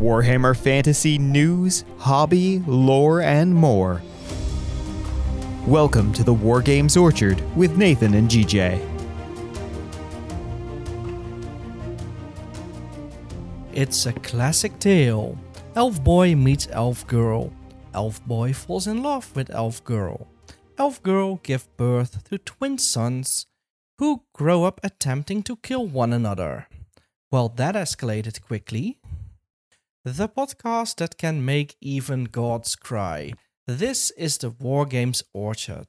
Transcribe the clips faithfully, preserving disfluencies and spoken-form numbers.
Warhammer Fantasy news, hobby, lore, and more. Welcome to the Wargames Orchard with Nathan and G J. It's a classic tale. Elf boy meets elf girl. Elf boy falls in love with elf girl. Elf girl gives birth to twin sons who grow up attempting to kill one another. Well, that escalated quickly. The podcast that can make even gods cry. This is the Wargames Orchard.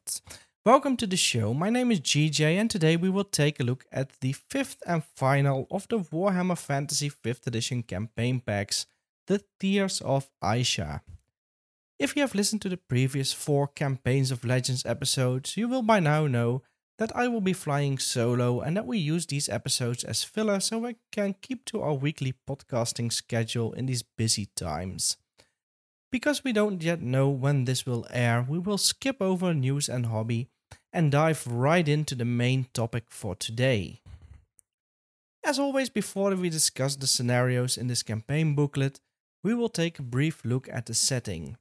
Welcome to the show. My name is G J and today we will take a look at the fifth and final of the Warhammer Fantasy fifth edition campaign packs, the Tears of Aisha. If you have listened to the previous four Campaigns of Legends episodes, you will by now know that I will be flying solo and that we use these episodes as filler so we can keep to our weekly podcasting schedule in these busy times. Because we don't yet know when this will air, we will skip over news and hobby and dive right into the main topic for today. As always, before we discuss the scenarios in this campaign booklet, we will take a brief look at the setting.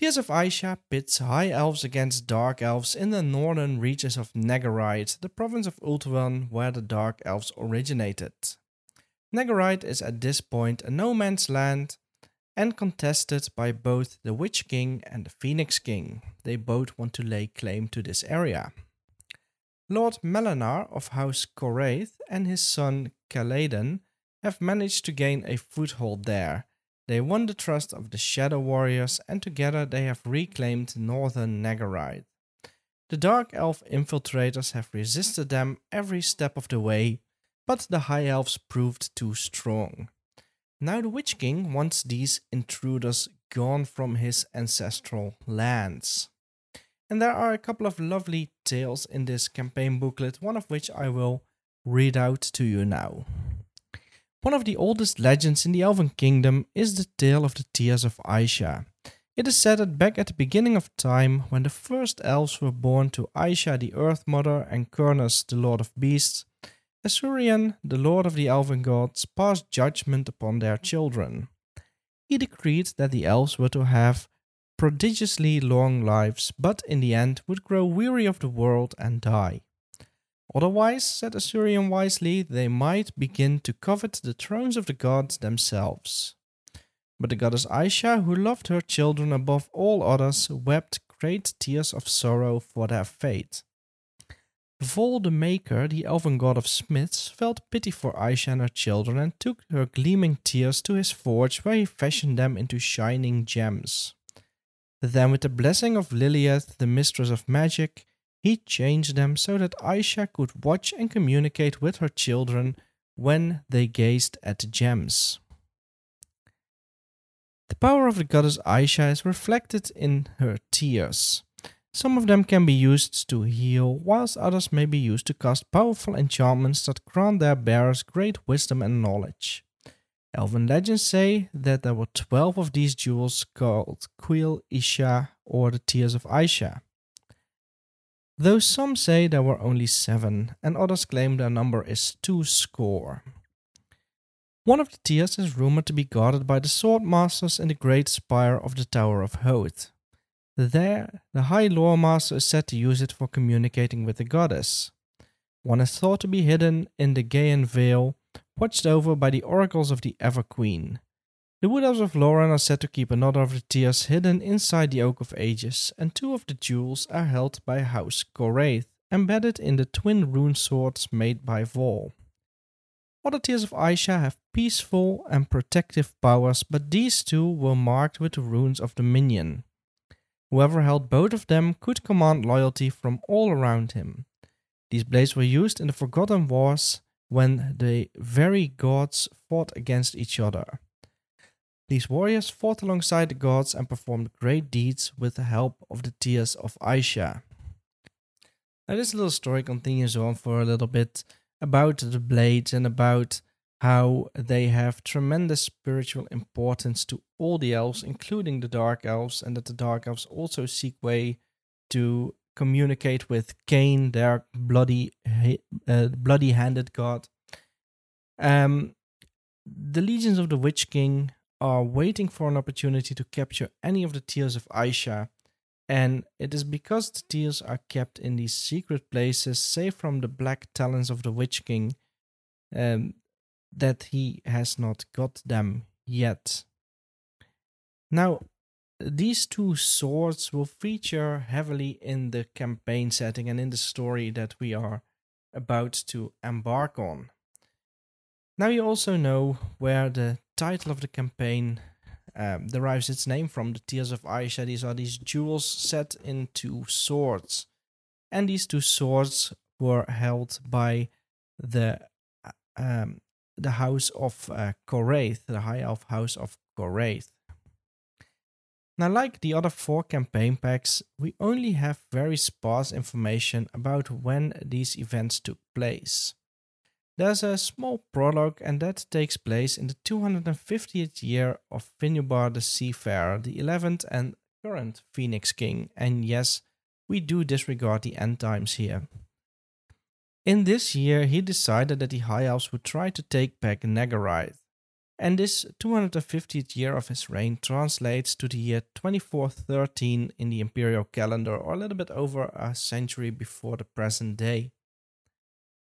Tears of Aisha pits high elves against dark elves in the northern regions of Nagarythe, the province of Ultuan, where the dark elves originated. Nagarythe is at this point a no man's land and contested by both the Witch King and the Phoenix King. They both want to lay claim to this area. Lord Melinar of House Gorath and his son Kaladin have managed to gain a foothold there. They won the trust of the Shadow Warriors and together they have reclaimed northern Nagarythe. The Dark Elf infiltrators have resisted them every step of the way, but the High Elves proved too strong. Now the Witch King wants these intruders gone from his ancestral lands. And there are a couple of lovely tales in this campaign booklet, one of which I will read out to you now. One of the oldest legends in the Elven Kingdom is the tale of the Tears of Aisha. It is said that back at the beginning of time, when the first elves were born to Aisha the Earth Mother and Kurnus the Lord of Beasts, Asuryan, the Lord of the Elven Gods, passed judgment upon their children. He decreed that the elves were to have prodigiously long lives, but in the end would grow weary of the world and die. Otherwise, said Asuryan wisely, they might begin to covet the thrones of the gods themselves. But the goddess Aisha, who loved her children above all others, wept great tears of sorrow for their fate. Vaul the Maker, the elven god of smiths, felt pity for Aisha and her children and took her gleaming tears to his forge where he fashioned them into shining gems. Then with the blessing of Lilith, the mistress of magic, he changed them so that Aisha could watch and communicate with her children when they gazed at the gems. The power of the goddess Aisha is reflected in her tears. Some of them can be used to heal, whilst others may be used to cast powerful enchantments that grant their bearers great wisdom and knowledge. Elven legends say that there were twelve of these jewels called Quil Isha or the Tears of Aisha. Though some say there were only seven, and others claim their number is two score. One of the tears is rumored to be guarded by the Swordmasters in the Great Spire of the Tower of Hoth. There, the High Lore Master is said to use it for communicating with the goddess. One is thought to be hidden in the Gaean Vale, watched over by the oracles of the Ever Queen. The Wood Elves of Loran are said to keep another of the tears hidden inside the Oak of Ages, and two of the jewels are held by House Gorath, embedded in the twin rune swords made by Vaul. Other tears of Aisha have peaceful and protective powers, but these two were marked with the runes of Dominion. Whoever held both of them could command loyalty from all around him. These blades were used in the Forgotten Wars when the very gods fought against each other. These warriors fought alongside the gods and performed great deeds with the help of the Tears of Aisha. Now this little story continues on for a little bit about the blades and about how they have tremendous spiritual importance to all the elves, including the Dark Elves, and that the Dark Elves also seek way to communicate with Khaine, their bloody, uh, bloody-handed god. Um, the legions of the Witch King are waiting for an opportunity to capture any of the Tears of Aisha, and it is because the tears are kept in these secret places, safe from the black talons of the Witch King, um, that he has not got them yet. Now, these two swords will feature heavily in the campaign setting and in the story that we are about to embark on. Now you also know where the title of the campaign um, derives its name from, the Tears of Aisha. These are these jewels set in two swords. And these two swords were held by the um, the House of uh, Gorath, the High Elf House of Gorath. Now, like the other four campaign packs, we only have very sparse information about when these events took place. There's a small prologue, and that takes place in the two hundred fiftieth year of Finnubar the Seafarer, the eleventh and current Phoenix King, and yes, we do disregard the end times here. In this year, he decided that the High Elves would try to take back Nagarythe, and this two hundred fiftieth year of his reign translates to the year twenty-four thirteen in the imperial calendar, or a little bit over a century before the present day.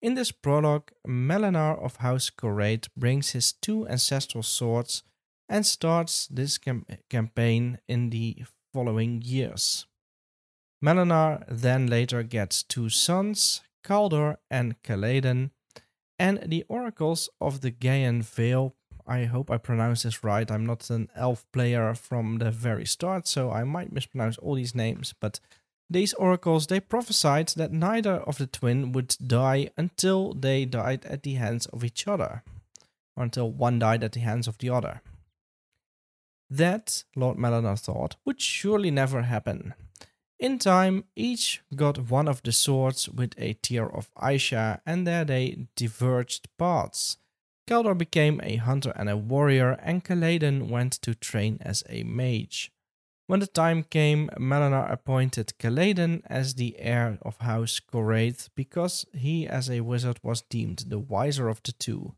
In this prologue, Melinar of House Gorath brings his two ancestral swords and starts this cam- campaign in the following years. Melinar then later gets two sons, Caledor and Kaladin, and the oracles of the Gaean Vale. I hope I pronounce this right. I'm not an elf player from the very start, so I might mispronounce all these names, but these oracles, they prophesied that neither of the twin would die until they died at the hands of each other, or until one died at the hands of the other. That, Lord Melinar thought, would surely never happen. In time, each got one of the swords with a tear of Aisha, and there they diverged paths. Caledor became a hunter and a warrior, and Kaladin went to train as a mage. When the time came, Melinar appointed Kaladin as the heir of House Gorath because he, as a wizard, was deemed the wiser of the two.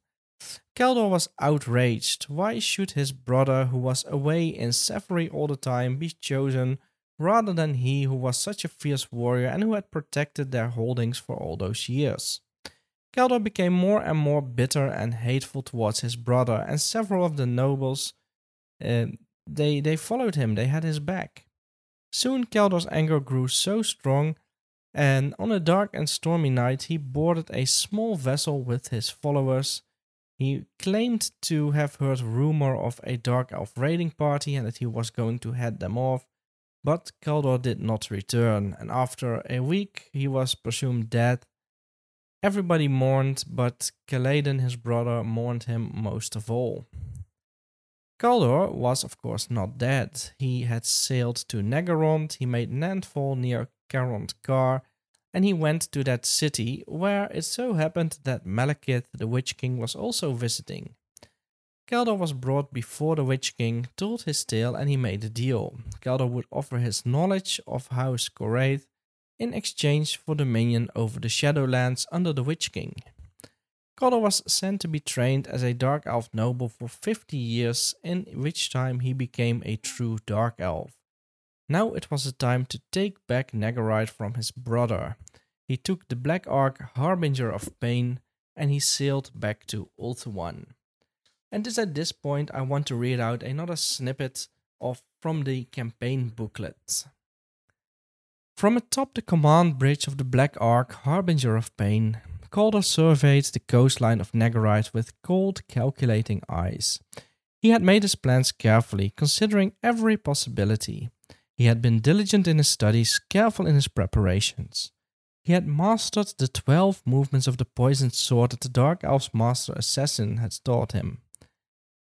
Caledor was outraged. Why should his brother, who was away in Severy all the time, be chosen rather than he who was such a fierce warrior and who had protected their holdings for all those years? Caledor became more and more bitter and hateful towards his brother, and several of the nobles uh, They they followed him, they had his back. Soon Caledor's anger grew so strong, and on a dark and stormy night he boarded a small vessel with his followers. He claimed to have heard rumor of a dark elf raiding party and that he was going to head them off, but Caledor did not return, and after a week he was presumed dead. Everybody mourned, but Kaladin, his brother, mourned him most of all. Caledor was, of course, not dead. He had sailed to Nagarythe, he made landfall near Karond Kar, and he went to that city, where it so happened that Malekith, the Witch King, was also visiting. Caledor was brought before the Witch King, told his tale, and he made a deal. Caledor would offer his knowledge of House Gorath in exchange for dominion over the Shadowlands under the Witch King. Caledor was sent to be trained as a Dark Elf noble for fifty years, in which time he became a true Dark Elf. Now it was the time to take back Nagarythe from his brother. He took the Black Ark, Harbinger of Pain, and he sailed back to Ulthuan. And just at this point I want to read out another snippet of from the campaign booklet. From atop the command bridge of the Black Ark, Harbinger of Pain, Caledor surveyed the coastline of Nagarythe with cold, calculating eyes. He had made his plans carefully, considering every possibility. He had been diligent in his studies, careful in his preparations. He had mastered the twelve movements of the poisoned sword that the Dark Elf's master assassin had taught him.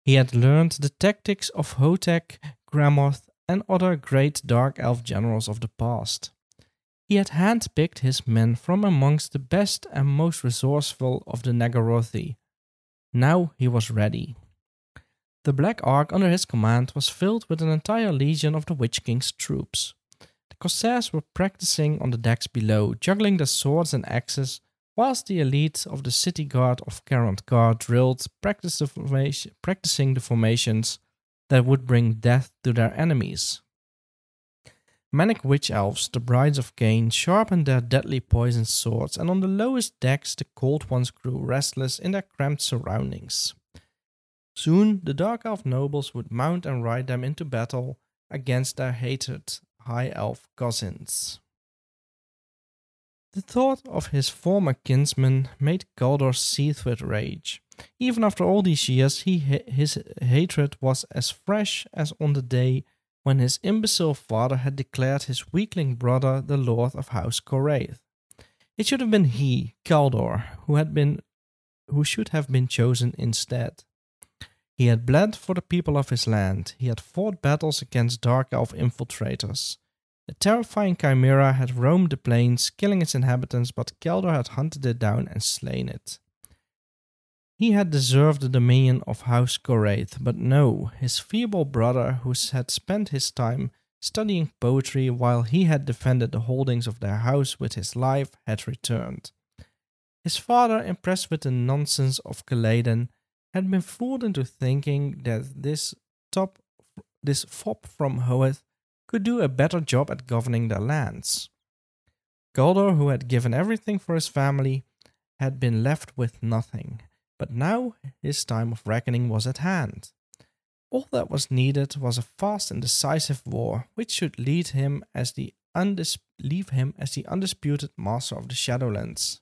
He had learned the tactics of Hotek, Gramoth, and other great Dark Elf generals of the past. He had handpicked his men from amongst the best and most resourceful of the Nagarythe. Now he was ready. The Black Ark under his command was filled with an entire legion of the Witch King's troops. The Corsairs were practicing on the decks below, juggling their swords and axes, whilst the elite of the city guard of Karond Kar drilled, practicing the formations, that would bring death to their enemies. Manic witch elves, the brides of Khaine, sharpened their deadly poison swords, and on the lowest decks the cold ones grew restless in their cramped surroundings. Soon the dark elf nobles would mount and ride them into battle against their hated high elf cousins. The thought of his former kinsman made Caledor seethe with rage. Even after all these years, he, his hatred was as fresh as on the day when his imbecile father had declared his weakling brother the lord of House Gorath. It should have been he, Caledor, who had been, who should have been chosen instead. He had bled for the people of his land. He had fought battles against dark elf infiltrators. The terrifying chimera had roamed the plains, killing its inhabitants, but Caledor had hunted it down and slain it. He had deserved the dominion of House Gorath, but no, his feeble brother, who had spent his time studying poetry while he had defended the holdings of their house with his life, had returned. His father, impressed with the nonsense of Kaladin, had been fooled into thinking that this top, this fop from Hoeth could do a better job at governing their lands. Caledor, who had given everything for his family, had been left with nothing. But now his time of reckoning was at hand. All that was needed was a fast and decisive war, which should lead him as the undis- leave him as the undisputed master of the Shadowlands.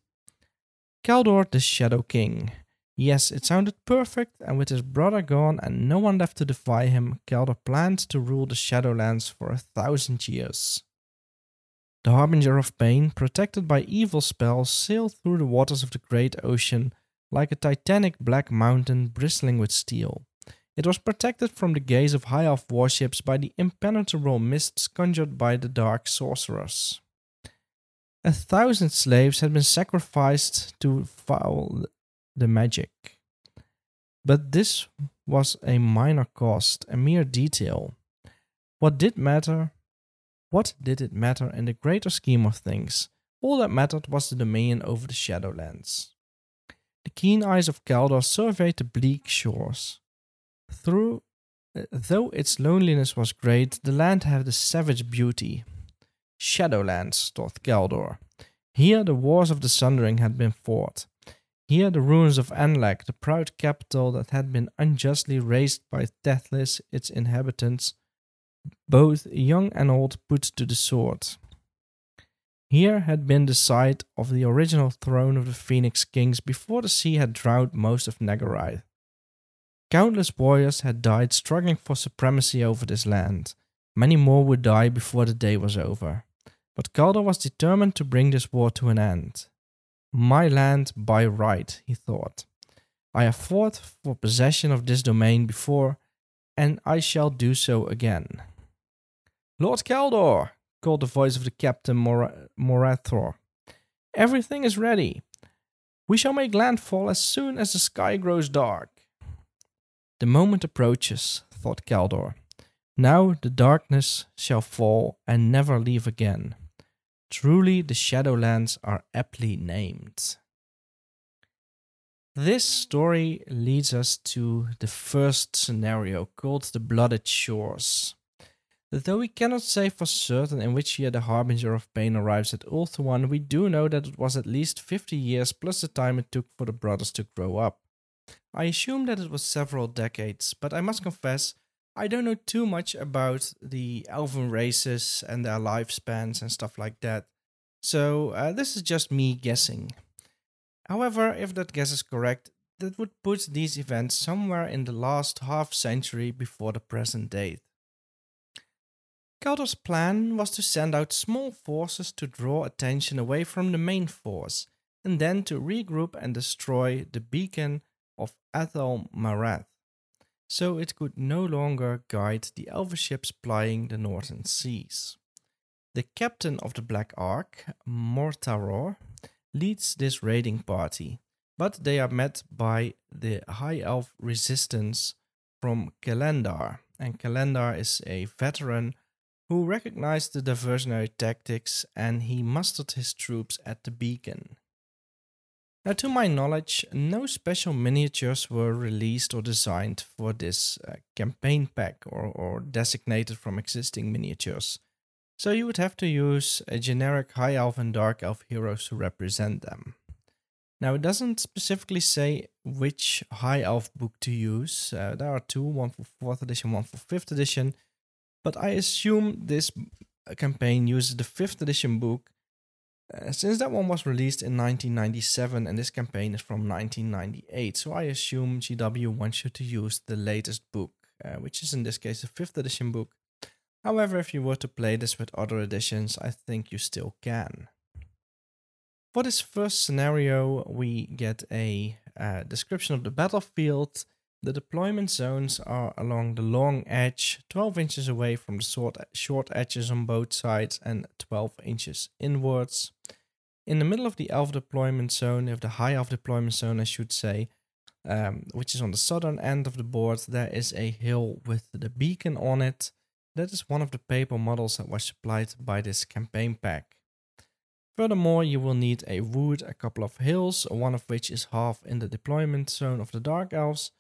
Caledor, the Shadow King. Yes, it sounded perfect, and with his brother gone and no one left to defy him, Caledor planned to rule the Shadowlands for a thousand years. The Harbinger of Pain, protected by evil spells, sailed through the waters of the Great Ocean, like a titanic black mountain bristling with steel. It was protected from the gaze of high elf warships by the impenetrable mists conjured by the dark sorcerers. A thousand slaves had been sacrificed to foul the magic. But this was a minor cost, a mere detail. What did matter? What did it matter in the greater scheme of things? All that mattered was the dominion over the Shadowlands. The keen eyes of Caledor surveyed the bleak shores. Through, uh, though its loneliness was great, the land had a savage beauty. Shadowlands, thought Caledor. Here the wars of the Sundering had been fought. Here the ruins of Anlac, the proud capital that had been unjustly razed by Tethys, its inhabitants, both young and old, put to the sword. Here had been the site of the original throne of the Phoenix Kings before the sea had drowned most of Nagarythe. Countless warriors had died struggling for supremacy over this land. Many more would die before the day was over. But Caledor was determined to bring this war to an end. My land by right, he thought. I have fought for possession of this domain before, and I shall do so again. Lord Caledor! Called the voice of the captain Mor- Morathor. Everything is ready. We shall make landfall as soon as the sky grows dark. The moment approaches, thought Caledor. Now the darkness shall fall and never leave again. Truly the Shadowlands are aptly named. This story leads us to the first scenario, called the Blooded Shores. Though we cannot say for certain in which year the Harbinger of Pain arrives at Ulthuan, we do know that it was at least fifty years plus the time it took for the brothers to grow up. I assume that it was several decades, but I must confess, I don't know too much about the elven races and their lifespans and stuff like that. So uh, this is just me guessing. However, if that guess is correct, that would put these events somewhere in the last half century before the present date. Caledor's plan was to send out small forces to draw attention away from the main force, and then to regroup and destroy the beacon of Athol Marath, so it could no longer guide the elven ships plying the northern seas. The captain of the Black Ark, Mortharor, leads this raiding party, but they are met by the high elf resistance from Kalendar, and Kalendar is a veteran who recognized the diversionary tactics, and he mustered his troops at the beacon. Now, to my knowledge, no special miniatures were released or designed for this uh, campaign pack or, or designated from existing miniatures. So you would have to use a generic High Elf and Dark Elf heroes to represent them. Now, it doesn't specifically say which High Elf book to use. Uh, there are two, one for fourth edition, one for fifth edition. But I assume this campaign uses the fifth edition book, uh, since that one was released in nineteen ninety-seven and this campaign is from nineteen ninety-eight. So I assume G W wants you to use the latest book, uh, which is in this case the fifth edition book. However, if you were to play this with other editions, I think you still can. For this first scenario, we get a uh, description of the battlefield. The deployment zones are along the long edge, twelve inches away from the short, short edges on both sides and twelve inches inwards. In the middle of the elf deployment zone, of the high elf deployment zone I should say, um, which is on the southern end of the board, there is a hill with the beacon on it. That is one of the paper models that was supplied by this campaign pack. Furthermore, you will need a wood, a couple of hills, one of which is half in the deployment zone of the Dark Elves,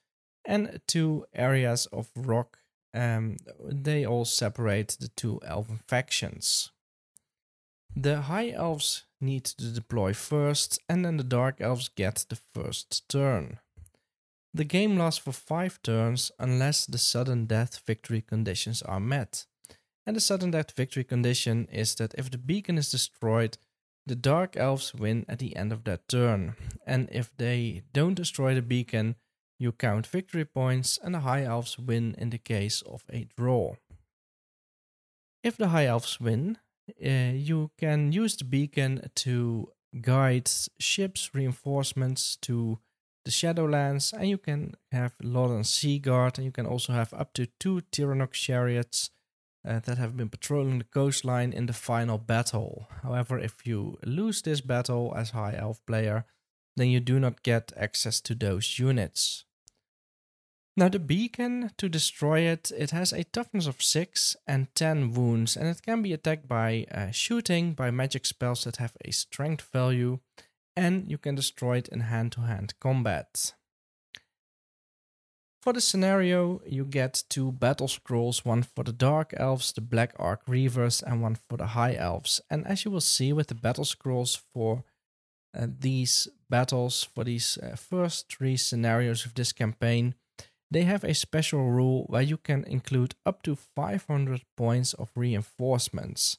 and two areas of rock. Um, they all separate the two elven factions. The High Elves need to deploy first, and then the Dark Elves get the first turn. The game lasts for five turns unless the sudden death victory conditions are met. And the sudden death victory condition is that if the beacon is destroyed, the Dark Elves win at the end of their turn, and if they don't destroy the beacon, you count victory points and the High Elves win in the case of a draw. If the High Elves win, uh, you can use the beacon to guide ships, reinforcements to the Shadowlands, and you can have Lothern Sea Guard, and you can also have up to two Tiranoc chariots Uh, that have been patrolling the coastline in the final battle. However, if you lose this battle as High Elf player, then you do not get access to those units. Now, the beacon, to destroy it, it has a toughness of six and ten wounds, and it can be attacked by uh, shooting, by magic spells that have a strength value, and you can destroy it in hand-to-hand combat. For the scenario, you get two battle scrolls, one for the Dark Elves, the Black Ark Reavers, and one for the High Elves. And as you will see with the battle scrolls for uh, these battles, for these uh, first three scenarios of this campaign, they have a special rule where you can include up to five hundred points of reinforcements.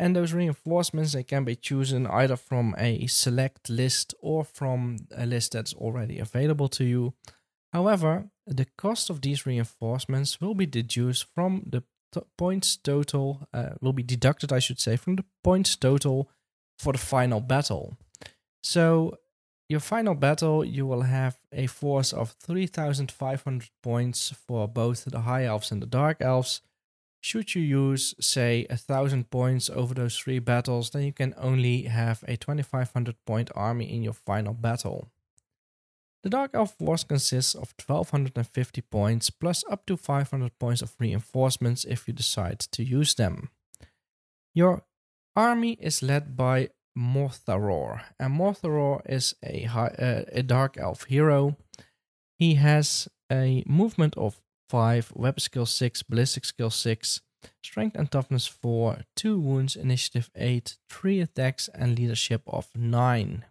And those reinforcements, they can be chosen either from a select list or from a list that's already available to you. However, the cost of these reinforcements will be deduced from the t- points total, uh, will be deducted, I should say, from the points total for the final battle. So, your final battle, you will have a force of three thousand five hundred points for both the High Elves and the Dark Elves. Should you use, say, one thousand points over those three battles, then you can only have a twenty-five hundred point army in your final battle. The Dark Elf force consists of one thousand two hundred fifty points plus up to five hundred points of reinforcements if you decide to use them. Your army is led by Mortharor, and Mortharor is a, high, uh, a Dark Elf hero. He has a movement of five, weapon skill six, ballistic skill six, strength and toughness four, two wounds, initiative eight, three attacks, and leadership of nine.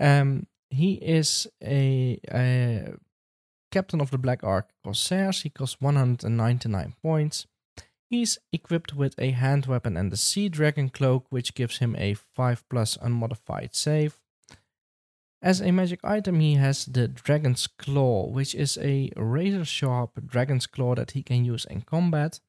Um... He is a, a captain of the Black Ark Corsairs. He costs one hundred ninety-nine points. He's equipped with a hand weapon and the Sea Dragon Cloak, which gives him a five plus unmodified save. As a magic item, he has the Dragon's Claw, which is a razor-sharp Dragon's Claw that he can use in combat.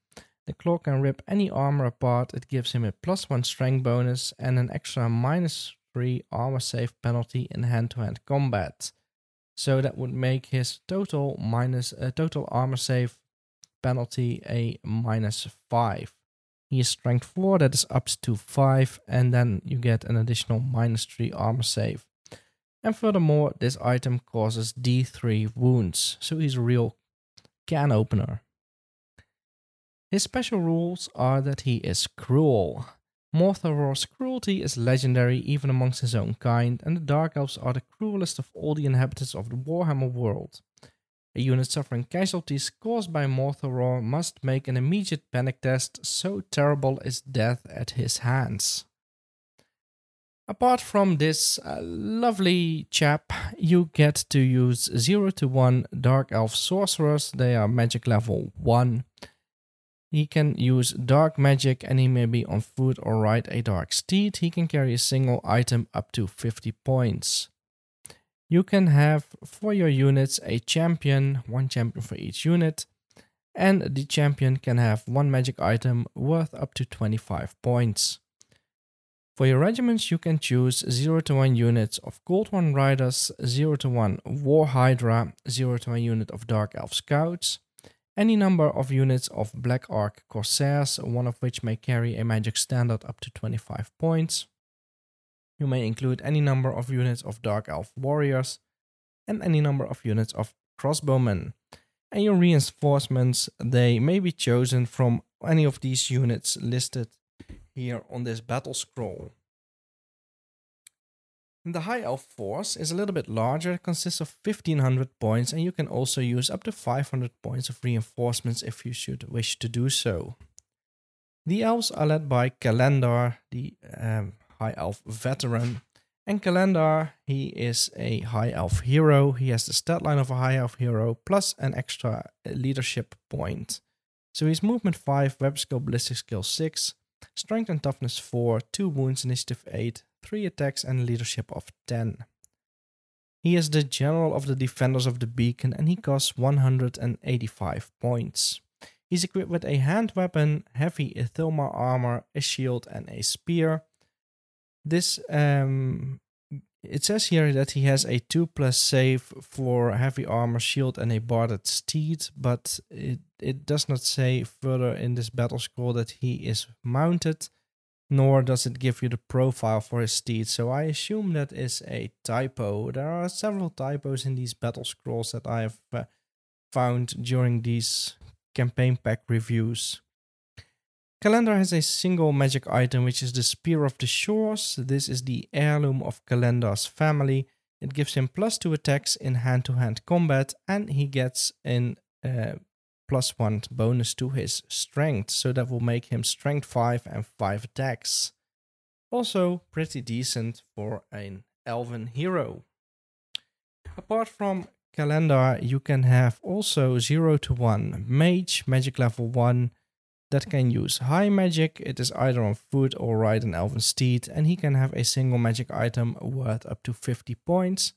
The claw can rip any armor apart. It gives him a plus one strength bonus and an extra minus three armor save penalty in hand-to-hand combat. So that would make his total minus uh, total armor save penalty a minus five. He is strength four, that is up to five, and then you get an additional minus three armor save. And furthermore, this item causes D three wounds, so he's a real can opener. His special rules are that he is cruel. Mortharor's cruelty is legendary even amongst his own kind, and the Dark Elves are the cruelest of all the inhabitants of the Warhammer world. A unit suffering casualties caused by Mortharor must make an immediate panic test, so terrible is death at his hands. Apart from this uh, lovely chap, you get to use zero to one Dark Elf Sorcerers. They are magic level one. He can use dark magic and he may be on foot or ride a dark steed. He can carry a single item up to fifty points. You can have for your units a champion, one champion for each unit, and the champion can have one magic item worth up to twenty-five points. For your regiments you can choose zero to one units of Cold One Riders, zero to one War Hydra, zero to one unit of Dark Elf Scouts, any number of units of Black Ark Corsairs, one of which may carry a magic standard up to twenty-five points. You may include any number of units of Dark Elf Warriors and any number of units of Crossbowmen. And your reinforcements, they may be chosen from any of these units listed here on this battle scroll. The High Elf force is a little bit larger, consists of fifteen hundred points, and you can also use up to five hundred points of reinforcements if you should wish to do so. The Elves are led by Kaladin, the um, High Elf veteran, and Kaladin, he is a High Elf hero. He has the stat line of a High Elf hero plus an extra leadership point. So he's movement five, web skill, ballistic skill six, strength and toughness four, two wounds, initiative eight, three attacks and leadership of ten. He is the general of the Defenders of the Beacon and he costs one hundred eighty-five points. He's equipped with a hand weapon, heavy Ithilmar armor, a shield and a spear. This, um, it says here that he has a two plus save for heavy armor, shield and a barded steed, but it, it does not say further in this battle scroll that he is mounted. Nor does it give you the profile for his steed, so I assume that is a typo. There are several typos in these battle scrolls that I have uh, found during these campaign pack reviews. Kaladin has a single magic item, which is the Spear of the Shores. This is the heirloom of Kaladin's family. It gives him plus two attacks in hand-to-hand combat, and he gets an uh, plus one bonus to his strength, so that will make him strength five and five attacks. Also pretty decent for an elven hero. Apart from Kaladin, you can have also zero to one mage, magic level one, that can use high magic. It is either on foot or ride an elven steed, and he can have a single magic item worth up to fifty points.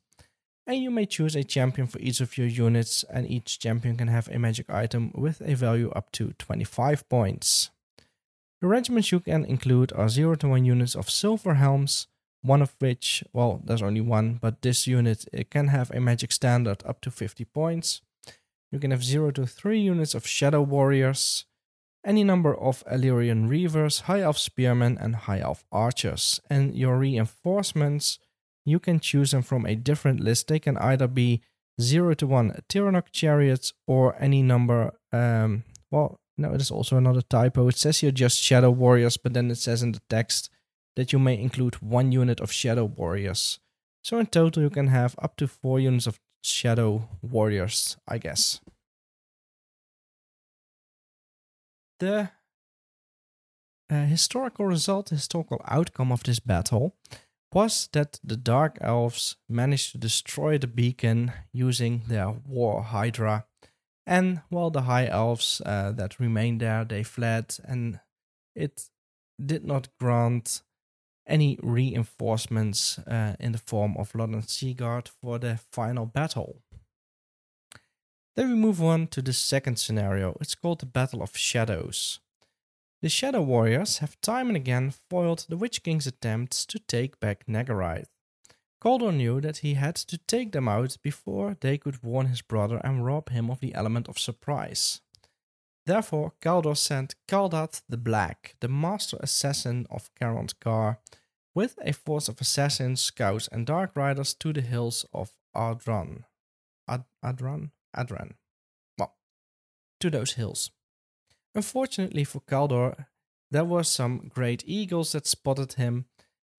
And you may choose a champion for each of your units, and each champion can have a magic item with a value up to twenty-five points. The regiments you can include are zero to one units of Silver Helms, one of which, well, there's only one, but this unit it can have a magic standard up to fifty points. You can have zero to three units of Shadow Warriors, any number of Ellyrian Reavers, High Elf Spearmen and High Elf Archers, and your reinforcements. You can choose them from a different list. They can either be zero to one Tiranoc Chariots or any number. Um, well, no, it is also another typo. It says here just Shadow Warriors, but then it says in the text that you may include one unit of Shadow Warriors. So in total, you can have up to four units of Shadow Warriors, I guess. The uh, historical result, historical outcome of this battle was that the Dark Elves managed to destroy the beacon using their War Hydra, and while the High Elves uh, that remained there, they fled, and it did not grant any reinforcements uh, in the form of Lothern Sea Guard for the final battle. Then we move on to the second scenario. It's called the Battle of Shadows. The Shadow Warriors have time and again foiled the Witch King's attempts to take back Nagarythe. Caledor knew that he had to take them out before they could warn his brother and rob him of the element of surprise. Therefore, Caledor sent Khaldath the Black, the master assassin of Karond Kar, with a force of assassins, scouts and dark riders to the hills of Adran. Ad- Adran? Adran. Well, to those hills. Unfortunately for Caledor, there were some great eagles that spotted him,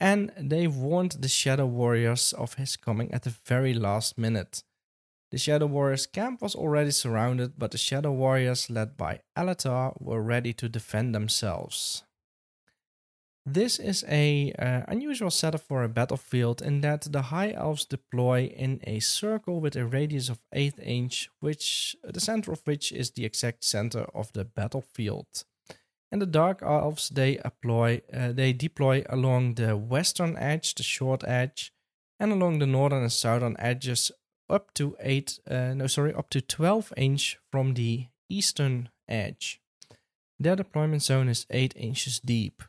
and they warned the Shadow Warriors of his coming at the very last minute. The Shadow Warriors' camp was already surrounded, but the Shadow Warriors, led by Alatar, were ready to defend themselves. This is an uh, unusual setup for a battlefield in that the High Elves deploy in a circle with a radius of eight inch, which the center of which is the exact center of the battlefield. And the Dark Elves, they, apply, uh, they deploy along the western edge, the short edge, and along the northern and southern edges up to eight, uh, no sorry, up to twelve inch from the eastern edge. Their deployment zone is eight inches deep.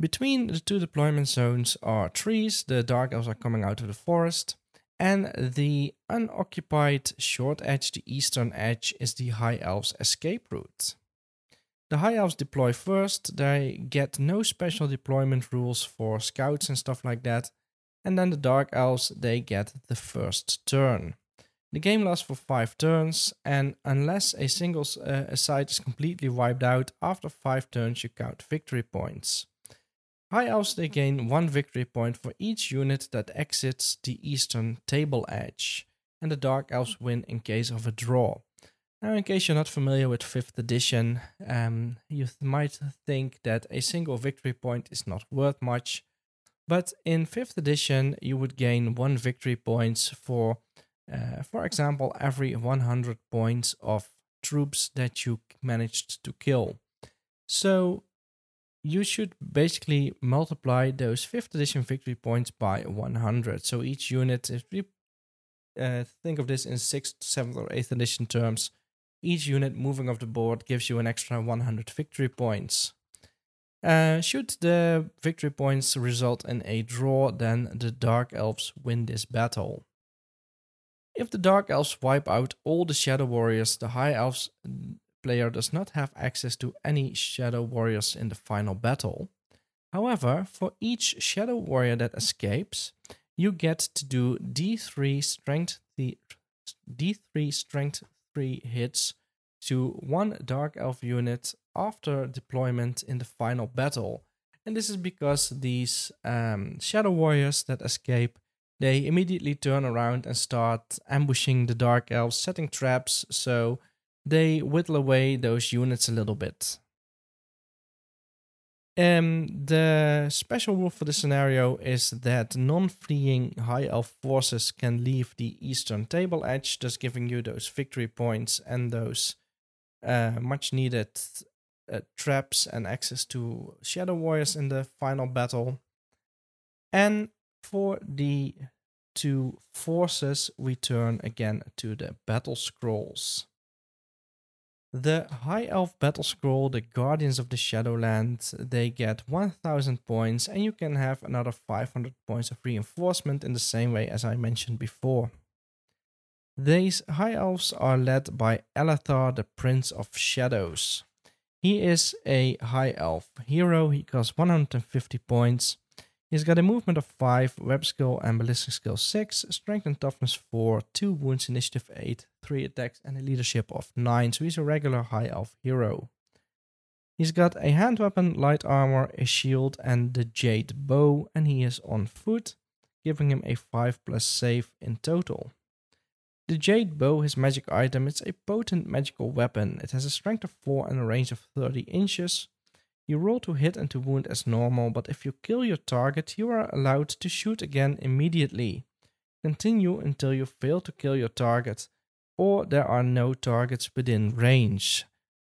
Between the two deployment zones are trees, the Dark Elves are coming out of the forest, and the unoccupied short edge, the eastern edge, is the High Elves' escape route. The High Elves deploy first, they get no special deployment rules for scouts and stuff like that, and then the Dark Elves, they get the first turn. The game lasts for five turns, and unless a single uh, side is completely wiped out, after five turns you count victory points. High Elves, they gain one victory point for each unit that exits the eastern table edge, and the Dark Elves win in case of a draw. Now, in case you're not familiar with fifth edition, um, you th- might think that a single victory point is not worth much, but in fifth edition you would gain one victory point for, uh, for example, every one hundred points of troops that you managed to kill. So you should basically multiply those fifth edition victory points by one hundred. So each unit, if we uh, think of this in sixth, seventh or eighth edition terms, each unit moving off the board gives you an extra one hundred victory points. Uh, should the victory points result in a draw, then the Dark Elves win this battle. If the Dark Elves wipe out all the Shadow Warriors, the High Elves player does not have access to any Shadow Warriors in the final battle. However, for each Shadow Warrior that escapes, you get to do D three strength three, D three strength three hits to one Dark Elf unit after deployment in the final battle. And this is because these um, Shadow Warriors that escape, they immediately turn around and start ambushing the Dark Elves, setting traps, so they whittle away those units a little bit. Um, the special rule for this scenario is that non-fleeing High Elf forces can leave the eastern table edge, thus giving you those victory points and those uh, much-needed uh, traps and access to Shadow Warriors in the final battle. And for the two forces, we turn again to the battle scrolls. The High Elf Battle Scroll, the Guardians of the Shadowland, they get one thousand points, and you can have another five hundred points of reinforcement in the same way as I mentioned before. These High Elves are led by Alatar, the Prince of Shadows. He is a High Elf hero, he costs one hundred fifty points. He's got a movement of five, web skill and ballistic skill six, strength and toughness four, two wounds, initiative eight, three attacks, and a leadership of nine. So he's a regular High Elf hero. He's got a hand weapon, light armor, a shield, and the jade bow, and he is on foot, giving him a five plus save in total. The jade bow, his magic item, it's a potent magical weapon. It has a strength of four and a range of thirty inches. You roll to hit and to wound as normal, but if you kill your target, you are allowed to shoot again immediately. Continue until you fail to kill your target, or there are no targets within range.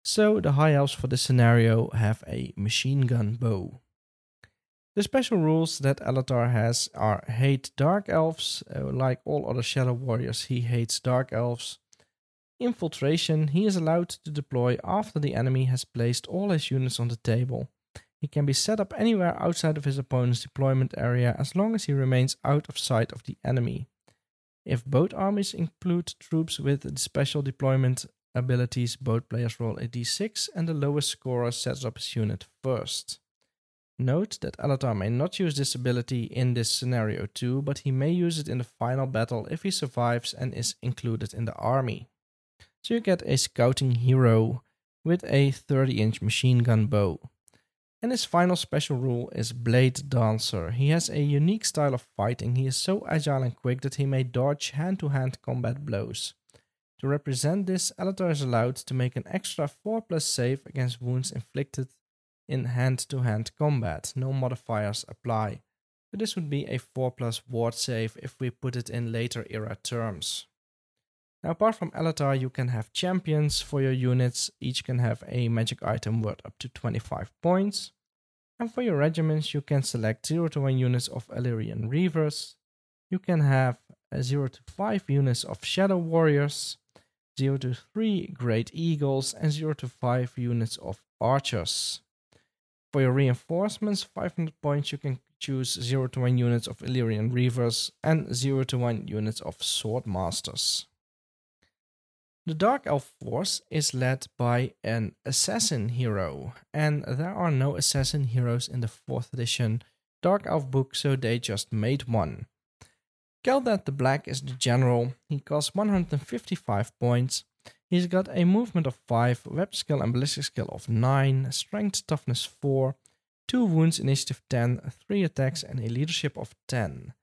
So the High Elves for this scenario have a machine gun bow. The special rules that Alatar has are hate Dark Elves. Uh, like all other Shadow Warriors, he hates Dark Elves. Infiltration, he is allowed to deploy after the enemy has placed all his units on the table. He can be set up anywhere outside of his opponent's deployment area as long as he remains out of sight of the enemy. If both armies include troops with special deployment abilities, both players roll a d six and the lowest scorer sets up his unit first. Note that Alatar may not use this ability in this scenario too, but he may use it in the final battle if he survives and is included in the army. So you get a scouting hero with a thirty inch machine gun bow. And his final special rule is Blade Dancer. He has a unique style of fighting. He is so agile and quick that he may dodge hand-to-hand combat blows. To represent this, Alatar is allowed to make an extra four plus save against wounds inflicted in hand-to-hand combat. No modifiers apply. But this would be a four plus ward save if we put it in later era terms. Now, apart from Alatar, you can have champions for your units. Each can have a magic item worth up to twenty-five points. And for your regiments, you can select zero to one units of Ellyrian Reavers. You can have zero to five units of Shadow Warriors, zero to three Great Eagles, and zero to five units of Archers. For your reinforcements, five hundred points, you can choose zero to one units of Ellyrian Reavers and zero to one units of Swordmasters. The Dark Elf Force is led by an assassin hero, and there are no assassin heroes in the fourth edition Dark Elf book, so they just made one. Kaladin the Black is the general. He costs one hundred fifty-five points. He's got a movement of five, web skill and ballistic skill of nine, strength toughness four, two wounds initiative ten, three attacks and a leadership of ten.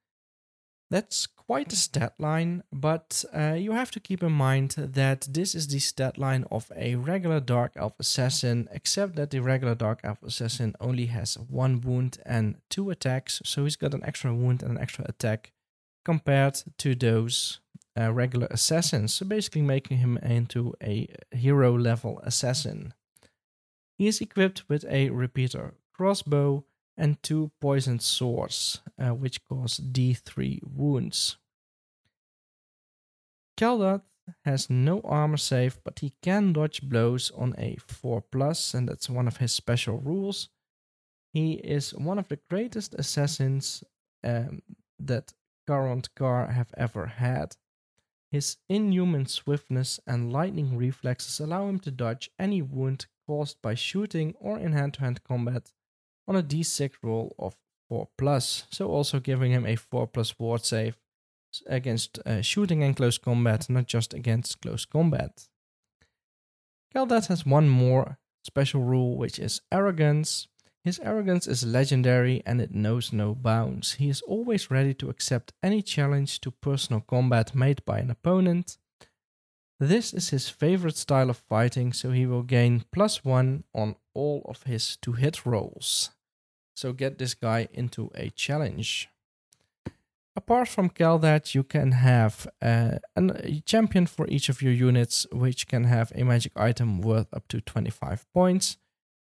That's quite a stat line, but uh, you have to keep in mind that this is the stat line of a regular Dark Elf Assassin, except that the regular Dark Elf Assassin only has one wound and two attacks, so he's got an extra wound and an extra attack compared to those uh, regular assassins, so basically making him into a hero-level assassin. He is equipped with a repeater crossbow and two poisoned swords, uh, which cause D three wounds. Kaladin has no armor save, but he can dodge blows on a four plus, and that's one of his special rules. He is one of the greatest assassins um, that Karond Kar have ever had. His inhuman swiftness and lightning reflexes allow him to dodge any wound caused by shooting or in hand-to-hand combat on a d six roll of four plus, so also giving him a four plus ward save against uh, shooting and close combat, not just against close combat. Kaladin has one more special rule, which is Arrogance. His arrogance is legendary and it knows no bounds. He is always ready to accept any challenge to personal combat made by an opponent. This is his favorite style of fighting, so he will gain plus one on all of his two-hit rolls. So get this guy into a challenge. Apart from Kaladin, you can have uh, a champion for each of your units, which can have a magic item worth up to twenty-five points.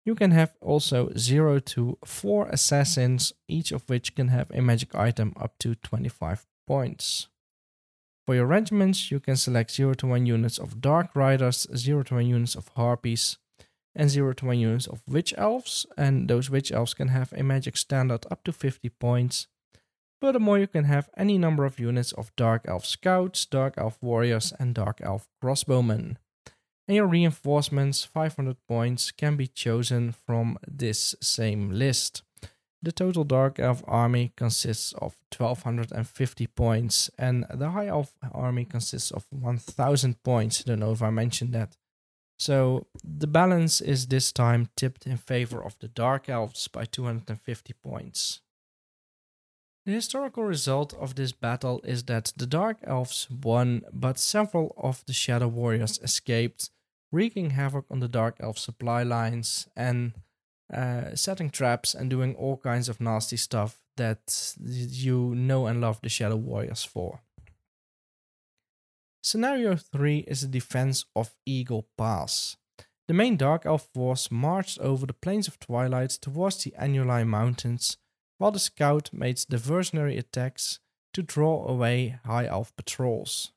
You can have also zero to four assassins, each of which can have a magic item up to twenty-five points. For your regiments, you can select zero to one units of Dark Riders, zero to one units of Harpies, and zero to one units of Witch Elves, and those Witch Elves can have a magic standard up to fifty points. Furthermore, you can have any number of units of Dark Elf Scouts, Dark Elf Warriors, and Dark Elf Crossbowmen. And your reinforcements, five hundred points, can be chosen from this same list. The total Dark Elf army consists of one thousand two hundred fifty points, and the High Elf army consists of one thousand points. I don't know if I mentioned that. So the balance is this time tipped in favor of the Dark Elves by two hundred fifty points. The historical result of this battle is that the Dark Elves won, but several of the Shadow Warriors escaped, wreaking havoc on the Dark Elf supply lines and uh, setting traps and doing all kinds of nasty stuff that you know and love the Shadow Warriors for. Scenario three is the defense of Eagle Pass. The main Dark Elf force marched over the Plains of Twilight towards the Annuline Mountains, while the Scout made diversionary attacks to draw away High Elf patrols.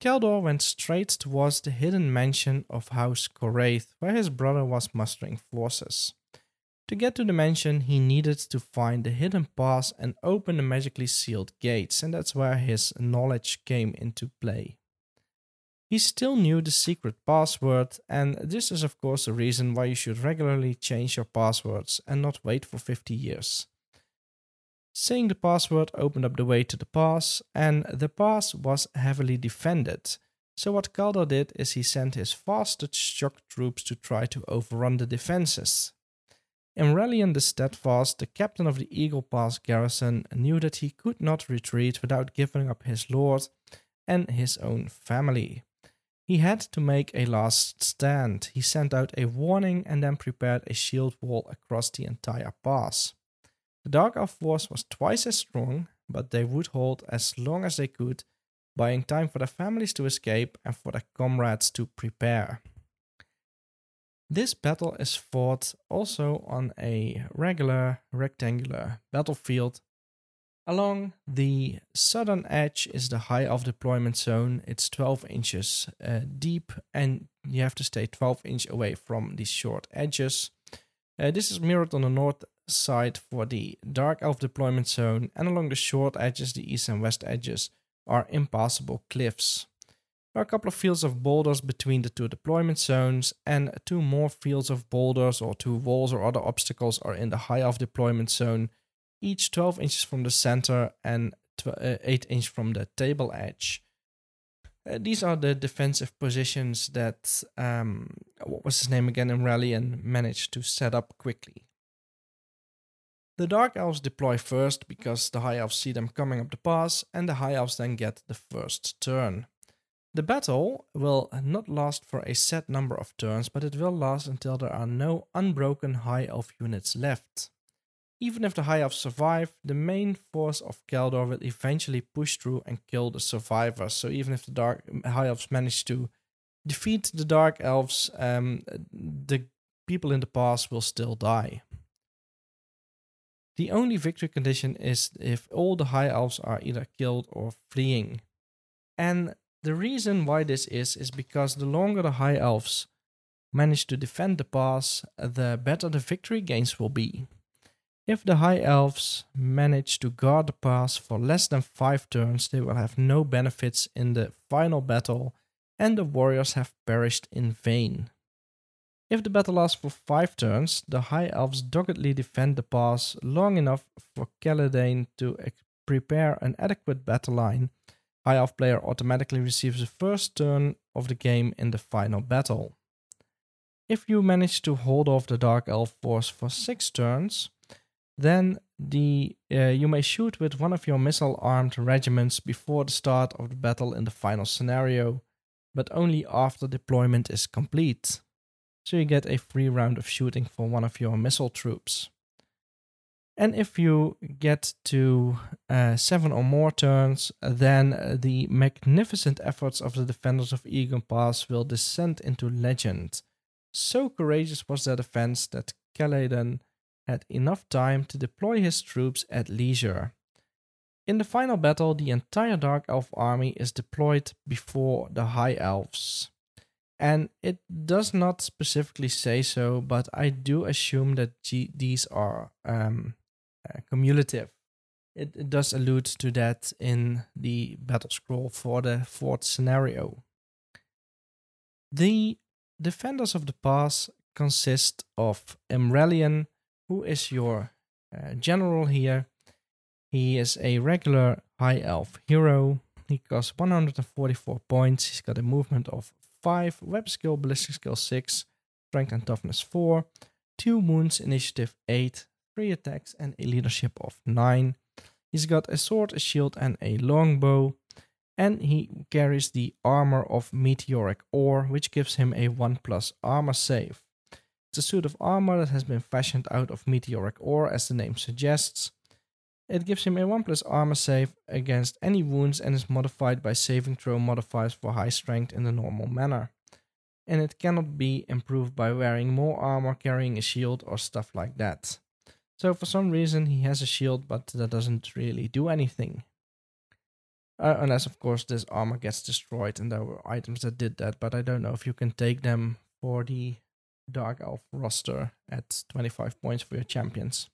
Caledor went straight towards the hidden mansion of House Gorath, where his brother was mustering forces. To get to the mansion, he needed to find the hidden pass and open the magically sealed gates, and that's where his knowledge came into play. He still knew the secret password, and this is of course the reason why you should regularly change your passwords and not wait for fifty years. Saying the password opened up the way to the pass, and the pass was heavily defended. So what Kaladin did is he sent his fastest shock troops to try to overrun the defenses. In rallying the steadfast, the captain of the Eagle Pass garrison knew that he could not retreat without giving up his lord and his own family. He had to make a last stand. He sent out a warning and then prepared a shield wall across the entire pass. The Dark Elf force was twice as strong, but they would hold as long as they could, buying time for their families to escape and for their comrades to prepare. This battle is fought also on a regular rectangular battlefield. Along the southern edge is the high elf deployment zone. It's twelve inches uh, deep, and you have to stay twelve inch away from the short edges. Uh, this is mirrored on the north side for the dark elf deployment zone, and along the short edges, the east and west edges, are impassable cliffs. There are a couple of fields of boulders between the two deployment zones, and two more fields of boulders or two walls or other obstacles are in the high elf deployment zone, each twelve inches from the center and eight inch from the table edge. Uh, these are the defensive positions that, um, what was his name again in Rallian, managed to set up quickly. The Dark Elves deploy first because the High Elves see them coming up the pass, and the High Elves then get the first turn. The battle will not last for a set number of turns, but it will last until there are no unbroken High Elf units left. Even if the High Elves survive, the main force of Caledor will eventually push through and kill the survivors. So even if the Dark High Elves manage to defeat the Dark Elves, um, the people in the pass will still die. The only victory condition is if all the High Elves are either killed or fleeing. And the reason why this is, is because the longer the High Elves manage to defend the pass, the better the victory gains will be. If the High Elves manage to guard the pass for less than five turns, they will have no benefits in the final battle, and the warriors have perished in vain. If the battle lasts for five turns, the High Elves doggedly defend the pass long enough for Kaladin to prepare an adequate battle line. High Elf player automatically receives the first turn of the game in the final battle. If you manage to hold off the Dark Elf force for six turns, Then the uh, you may shoot with one of your missile-armed regiments before the start of the battle in the final scenario, but only after deployment is complete. So you get a free round of shooting for one of your missile troops. And if you get to uh, seven or more turns, then the magnificent efforts of the defenders of Eagle Pass will descend into legend. So courageous was their defense that Kaladin had enough time to deploy his troops at leisure. In the final battle, the entire Dark Elf army is deployed before the High Elves. And it does not specifically say so, but I do assume that G- these are um, uh, cumulative. It, it does allude to that in the battle scroll for the fourth scenario. The defenders of the pass consist of Imralian, who is your uh, general here. He is a regular High Elf hero. He costs one hundred forty-four points. He's got a movement of five, web skill, ballistic skill six, strength and toughness four, two wounds, initiative eight, three attacks, and a leadership of nine. He's got a sword, a shield, and a longbow. And he carries the armor of meteoric ore, which gives him a one plus armor save. It's a suit of armor that has been fashioned out of meteoric ore, as the name suggests. It gives him a one plus armor save against any wounds and is modified by saving throw modifiers for high strength in the normal manner. And it cannot be improved by wearing more armor, carrying a shield, or stuff like that. So for some reason he has a shield, but that doesn't really do anything. Uh, unless of course this armor gets destroyed, and there were items that did that, but I don't know if you can take them for the Dark Elf roster at twenty-five points for your champions.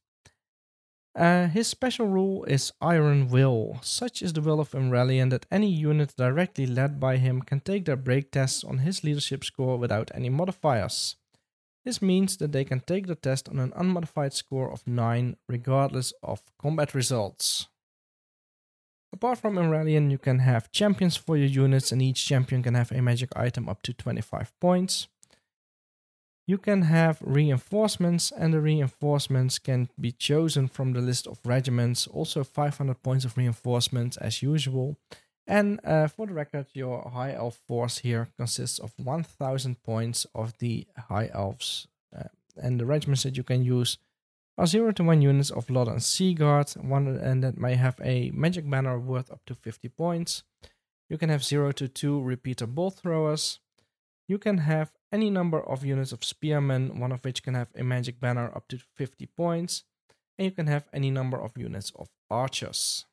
Uh, his special rule is Iron Will. Such is the will of Imralian that any unit directly led by him can take their break tests on his leadership score without any modifiers. This means that they can take the test on an unmodified score of nine regardless of combat results. Apart from Imralian, you can have champions for your units, and each champion can have a magic item up to twenty-five points. you can have reinforcements, and the reinforcements can be chosen from the list of regiments. Also five hundred points of reinforcements as usual. And uh, for the record, your High Elf force here consists of one thousand points of the High Elves. Uh, and the regiments that you can use are zero to one units of Lothern Sea Guard, one, and that may have a magic banner worth up to fifty points. You can have zero to two repeater bolt throwers. You can have any number of units of spearmen, one of which can have a magic banner up to fifty points. And you can have any number of units of archers.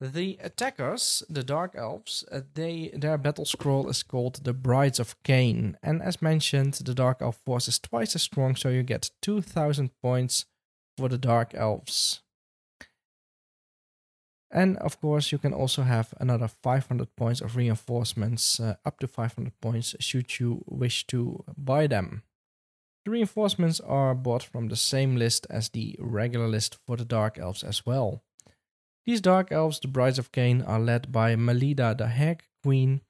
The attackers, the Dark Elves, uh, they their battle scroll is called the Brides of Khaine. And as mentioned, the Dark Elf force is twice as strong, so you get two thousand points for the Dark Elves. And of course, you can also have another five hundred points of reinforcements, uh, up to five hundred points, should you wish to buy them. The reinforcements are bought from the same list as the regular list for the Dark Elves as well. These Dark Elves, the Brides of Khaine, are led by Melida the Hag Queen.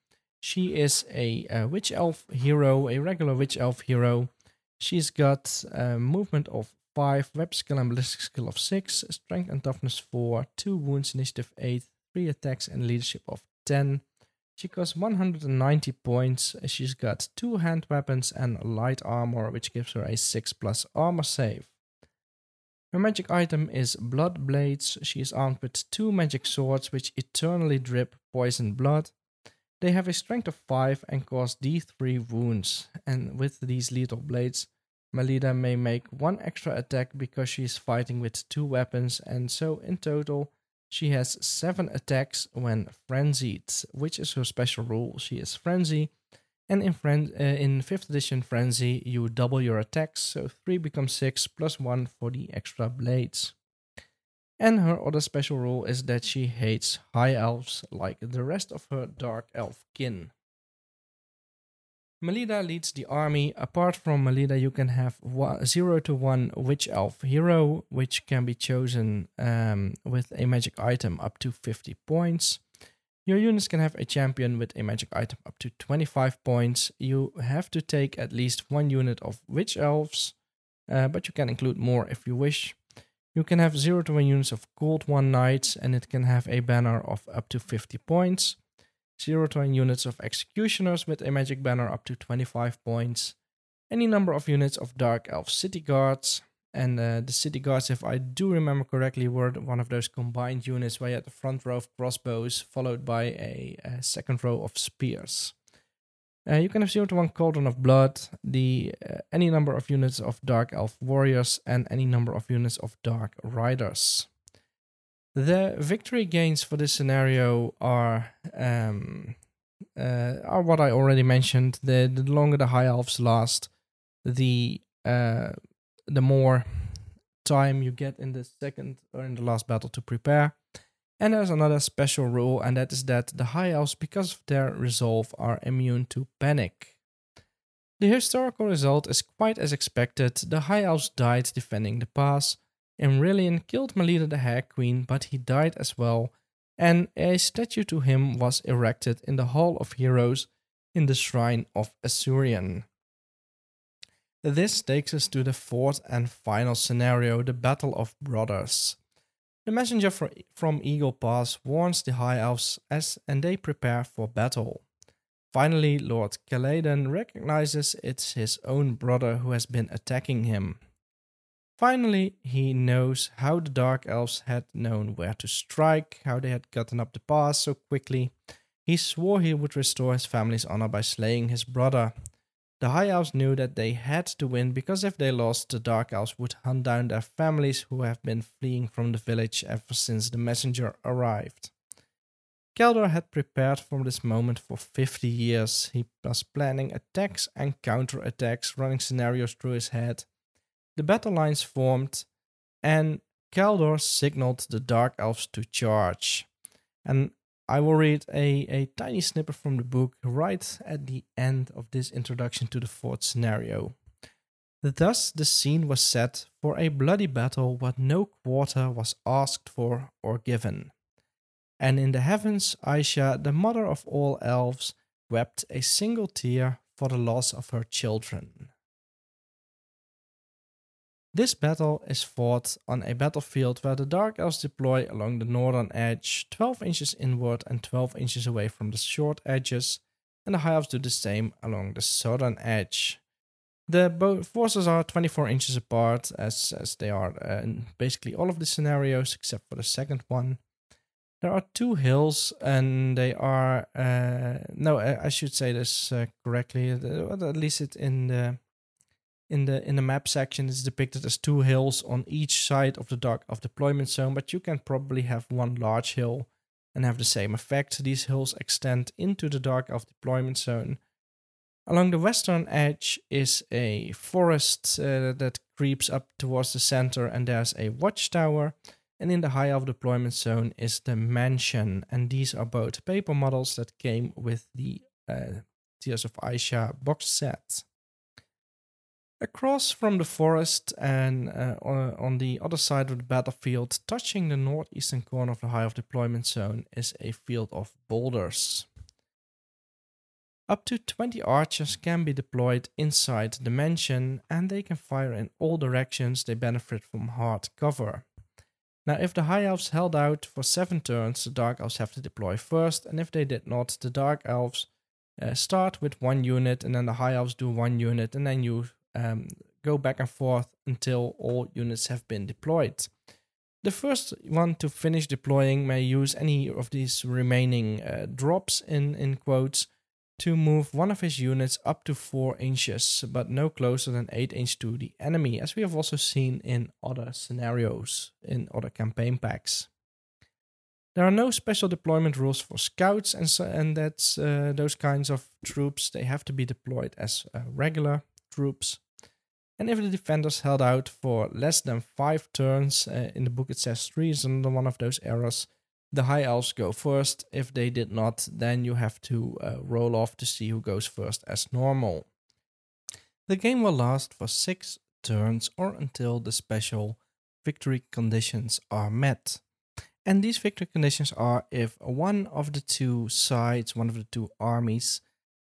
She is a, a Witch Elf hero, a regular Witch Elf hero. She's got a movement of five, web skill and ballistic skill of six, strength and toughness four, two wounds, initiative eight, three attacks and leadership of ten. She costs one hundred ninety points. She's got two hand weapons and light armor, which gives her a six plus armor save. Her magic item is Blood Blades. She is armed with two magic swords which eternally drip poison blood. They have a strength of five and cause D three wounds. And with these lethal blades, Melida may make one extra attack because she is fighting with two weapons. And so in total, she has seven attacks when frenzied, which is her special rule. She is frenzy. And in, fren- uh, in fifth edition Frenzy, you double your attacks, so three becomes six, plus one for the extra blades. And her other special rule is that she hates High Elves, like the rest of her Dark Elf kin. Melida leads the army. Apart from Melida, you can have one, zero to one Witch Elf hero, which can be chosen um, with a magic item up to fifty points. Your units can have a champion with a magic item up to twenty-five points. You have to take at least one unit of Witch Elves, uh, but you can include more if you wish. You can have zero to one units of Cold One Knights, and it can have a banner of up to fifty points. zero to one units of Executioners with a magic banner up to twenty-five points. Any number of units of Dark Elf City Guards. And uh, the City Guards, if I do remember correctly, were one of those combined units where you had the front row of crossbows followed by a, a second row of spears. Uh, you can have zero to one Cauldron of Blood, the uh, any number of units of Dark Elf Warriors, and any number of units of Dark Riders. The victory gains for this scenario are um, uh, are what I already mentioned. The, the longer the High Elves last, the... Uh, the more time you get in the second or in the last battle to prepare. And there's another special rule, and that is that the High Elves, because of their resolve, are immune to panic. The historical result is quite as expected. The High Elves died defending the pass. Imrillian killed Melida the Hag Queen, but he died as well, and a statue to him was erected in the Hall of Heroes in the Shrine of Asuryan. This takes us to the fourth and final scenario, the Battle of Brothers. The messenger from Eagle Pass warns the High Elves as and they prepare for battle. Finally, Lord Kaladin recognizes it's his own brother who has been attacking him. Finally, he knows how the Dark Elves had known where to strike, how they had gotten up the pass so quickly. He swore he would restore his family's honor by slaying his brother. The High Elves knew that they had to win because if they lost, the Dark Elves would hunt down their families who have been fleeing from the village ever since the messenger arrived. Caledor had prepared for this moment for fifty years. He was planning attacks and counterattacks, running scenarios through his head. The battle lines formed and Caledor signaled the Dark Elves to charge. And I will read a, a tiny snippet from the book right at the end of this introduction to the fourth scenario. Thus the scene was set for a bloody battle where no quarter was asked for or given. And in the heavens Aisha, the mother of all elves, wept a single tear for the loss of her children. This battle is fought on a battlefield where the Dark Elves deploy along the northern edge, twelve inches inward and twelve inches away from the short edges, and the High Elves do the same along the southern edge. The forces are twenty-four inches apart, as, as they are in basically all of the scenarios except for the second one. There are two hills, and they are... Uh, no, I, I should say this uh, correctly, at least it in the... In the in the map section, it's depicted as two hills on each side of the Dark Elf deployment zone, but you can probably have one large hill and have the same effect. These hills extend into the Dark Elf deployment zone. Along the western edge is a forest uh, that creeps up towards the center, and there's a watchtower. And in the High Elf deployment zone is the mansion, and these are both paper models that came with the uh, Tears of Aisha box set. Across from the forest and uh, on the other side of the battlefield, touching the northeastern corner of the High Elf deployment zone, is a field of boulders. Up to twenty archers can be deployed inside the mansion, and they can fire in all directions. They benefit from hard cover. Now, if the High Elves held out for seven turns, the Dark Elves have to deploy first, and if they did not, the Dark Elves uh, start with one unit, and then the High Elves do one unit, and then you... Um, go back and forth until all units have been deployed. The first one to finish deploying may use any of these remaining uh, drops in, in quotes to move one of his units up to four inches, but no closer than eight inches to the enemy, as we have also seen in other scenarios in other campaign packs. There are no special deployment rules for scouts, and, so, and that's uh, those kinds of troops. They have to be deployed as uh, regular troops. And if the defenders held out for less than five turns, uh, in the book it says three is another one of those errors, the High Elves go first. If they did not, then you have to uh, roll off to see who goes first as normal. The game will last for six turns or until the special victory conditions are met. And these victory conditions are if one of the two sides, one of the two armies,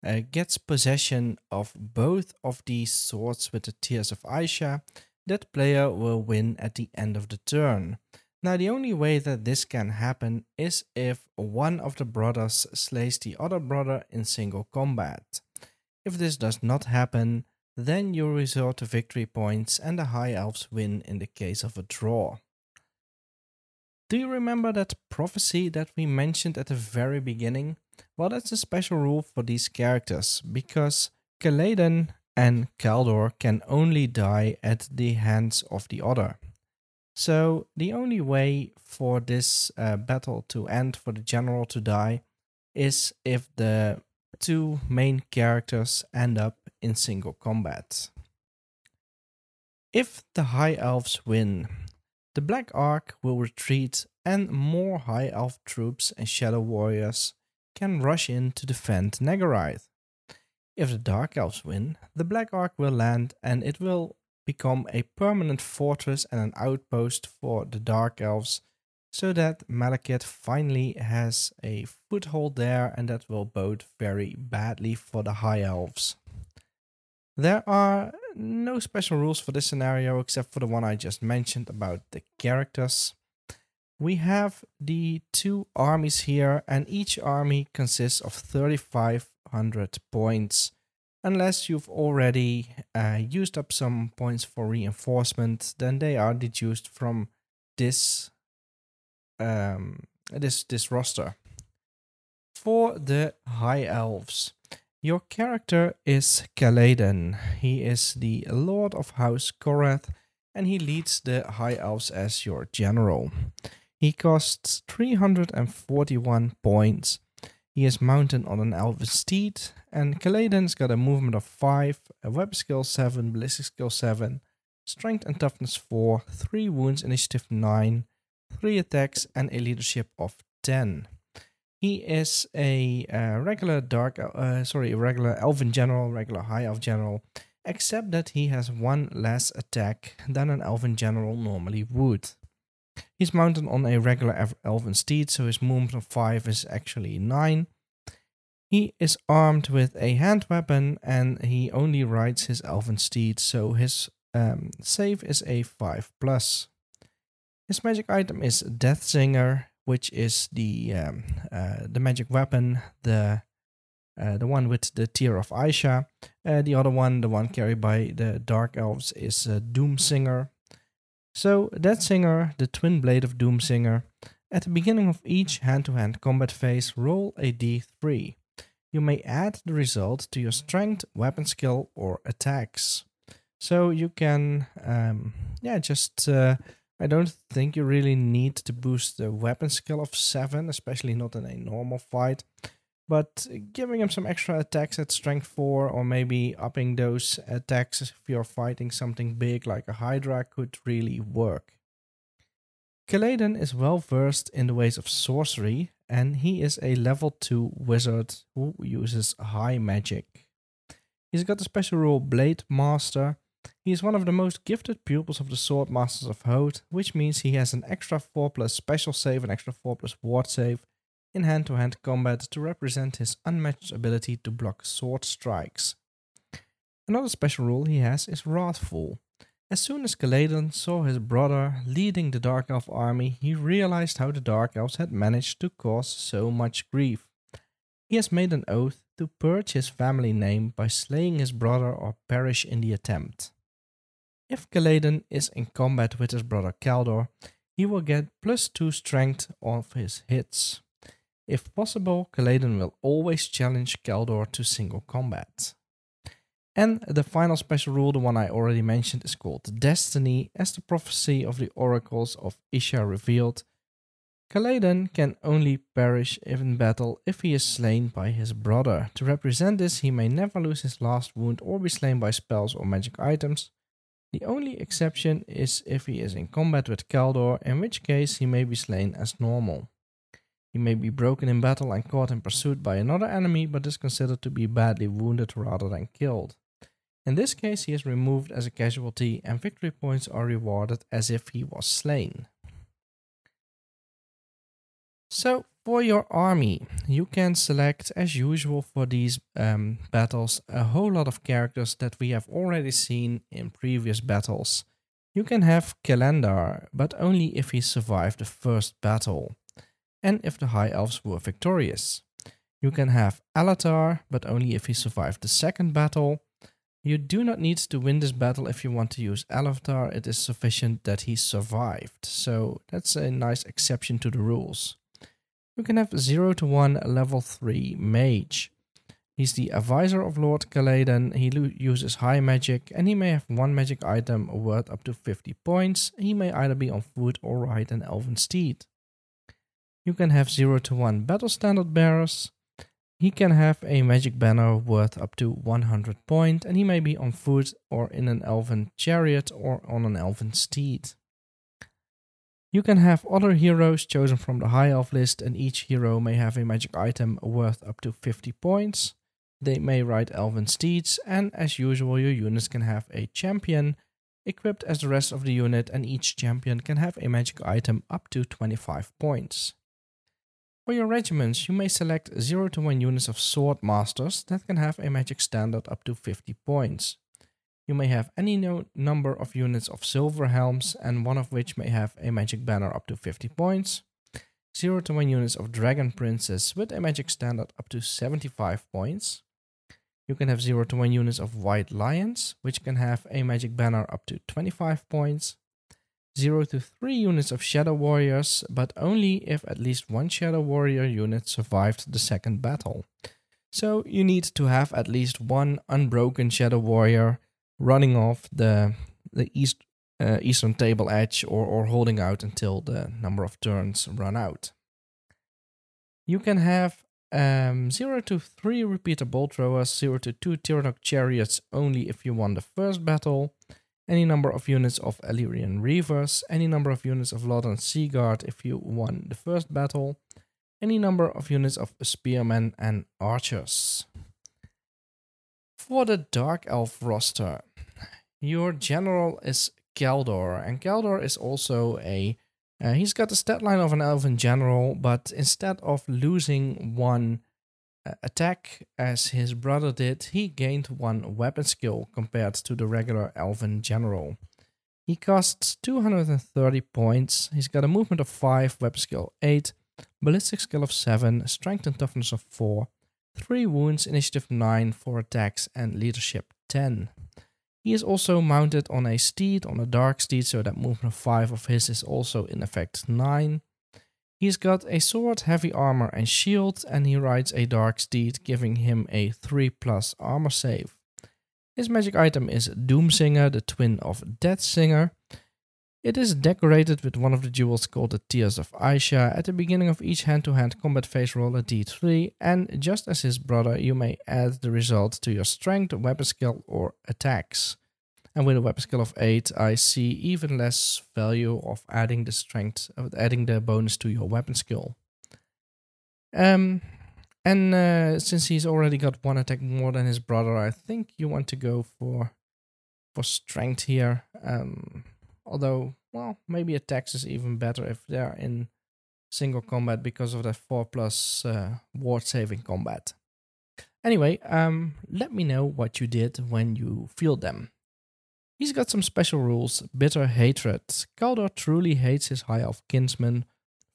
Uh, gets possession of both of these swords with the Tears of Aisha, that player will win at the end of the turn. Now, the only way that this can happen is if one of the brothers slays the other brother in single combat. If this does not happen, then you resort to victory points and the High Elves win in the case of a draw. Do you remember that prophecy that we mentioned at the very beginning? Well, that's a special rule for these characters, because Kaladin and Caledor can only die at the hands of the other. So the only way for this uh, battle to end, for the general to die, is if the two main characters end up in single combat. If the High Elves win, the Black Ark will retreat, and more High Elf troops and Shadow Warriors can rush in to defend Nagarythe. If the Dark Elves win, the Black Ark will land, and it will become a permanent fortress and an outpost for the Dark Elves, so that Malekith finally has a foothold there, and that will bode very badly for the High Elves. There are no special rules for this scenario except for the one I just mentioned about the characters. We have the two armies here, and each army consists of thirty-five hundred points. Unless you've already uh, used up some points for reinforcement, then they are deduced from this, um, this, this roster. For the High Elves, your character is Kaladin. He is the Lord of House Gorath, and he leads the High Elves as your general. He costs three hundred forty-one points. He is mounted on an elven steed, and Kaladin's got a movement of five, a weapon skill seven, ballistic skill seven, strength and toughness four, three wounds, initiative nine, three attacks, and a leadership of ten. He is a uh, regular dark, uh, sorry, regular elven general, regular high elf general, except that he has one less attack than an elven general normally would. He's mounted on a regular elven steed, so his movement of five is actually nine. He is armed with a hand weapon and he only rides his elven steed, so his um, save is a five plus. His magic item is Death Singer, which is the um, uh, the magic weapon, the uh, the one with the Tear of Aisha. Uh, the other one, the one carried by the Dark Elves, is uh, Doom Singer. So Death Singer, the twin blade of Doom Singer. At the beginning of each hand-to-hand combat phase, roll a d three. You may add the result to your strength, weapon skill, or attacks. So you can, um, yeah, just, uh, I don't think you really need to boost the weapon skill of seven, especially not in a normal fight. But giving him some extra attacks at strength four, or maybe upping those attacks if you're fighting something big like a Hydra, could really work. Kaladin is well versed in the ways of sorcery, and he is a level two wizard who uses high magic. He's got the special role Blade Master. He is one of the most gifted pupils of the Swordmasters of Hoth, which means he has an extra four plus special save, an extra four plus ward save in hand-to-hand combat to represent his unmatched ability to block sword strikes. Another special role he has is Wrathful. As soon as Kaladin saw his brother leading the Dark Elf army, he realized how the Dark Elves had managed to cause so much grief. He has made an oath to purge his family name by slaying his brother or perish in the attempt. If Kaladin is in combat with his brother Caledor, he will get plus two strength of his hits. If possible, Kaladin will always challenge Caledor to single combat. And the final special rule, the one I already mentioned, is called Destiny. As the prophecy of the oracles of Aisha revealed, Kaladin can only perish in battle if he is slain by his brother. To represent this, he may never lose his last wound or be slain by spells or magic items. The only exception is if he is in combat with Caledor, in which case he may be slain as normal. He may be broken in battle and caught and pursued by another enemy, but is considered to be badly wounded rather than killed. In this case, he is removed as a casualty and victory points are rewarded as if he was slain. So, for your army, you can select, as usual for these um, battles, a whole lot of characters that we have already seen in previous battles. You can have Kalendar, but only if he survived the first battle, and if the High Elves were victorious. You can have Alatar, but only if he survived the second battle. You do not need to win this battle if you want to use Alatar. It is sufficient that he survived. So that's a nice exception to the rules. You can have zero to one level three mage. He's the advisor of Lord Kaladin. He lo- uses high magic and he may have one magic item worth up to fifty points. He may either be on foot or ride an elven steed. You can have zero to one battle standard bearers. He can have a magic banner worth up to one hundred points, and he may be on foot or in an elven chariot or on an elven steed. You can have other heroes chosen from the High Elf list, and each hero may have a magic item worth up to fifty points. They may ride elven steeds, and as usual your units can have a champion equipped as the rest of the unit, and each champion can have a magic item up to twenty-five points. For your regiments, you may select zero to one units of Swordmasters that can have a magic standard up to fifty points. You may have any no- number of units of Silverhelms, and one of which may have a magic banner up to fifty points. zero to one units of Dragon Princes with a magic standard up to seventy-five points. You can have zero to one units of White Lions, which can have a magic banner up to twenty-five points. zero to three units of Shadow Warriors, but only if at least one Shadow Warrior unit survived the second battle. So you need to have at least one unbroken Shadow Warrior running off the the east, uh, eastern table edge or, or holding out until the number of turns run out. You can have um, zero to three Repeater Bolt Throwers, zero to two Tiranoc Chariots only if you won the first battle, any number of units of Ellyrian Reavers, any number of units of Lothern Sea Guard if you won the first battle, any number of units of Spearmen and Archers. For the Dark Elf roster, your general is Caledor, and Caledor is also a... Uh, he's got the stat line of an elven general, but instead of losing one attack as his brother did, he gained one weapon skill compared to the regular elven general. He costs two hundred thirty points, he's got a movement of five, weapon skill eight, ballistic skill of seven, strength and toughness of four, three wounds, initiative nine, four attacks, and leadership ten. He is also mounted on a steed, on a dark steed, so that movement of five of his is also in effect nine. He's got a sword, heavy armor, and shield, and he rides a dark steed, giving him a three plus armor save. His magic item is Doomsinger, the twin of Deathsinger. It is decorated with one of the jewels called the Tears of Aisha. At the beginning of each hand-to-hand combat phase, roll a d three, and just as his brother, you may add the result to your strength, weapon skill, or attacks. And with a weapon skill of eight, I see even less value of adding the strength, of adding the bonus to your weapon skill. Um, and uh, since he's already got one attack more than his brother, I think you want to go for for strength here. Um, although, well, maybe attacks is even better if they're in single combat because of that four plus uh, ward saving combat. Anyway, um, let me know what you did when you field them. He's got some special rules. Bitter hatred. Caledor truly hates his high elf kinsman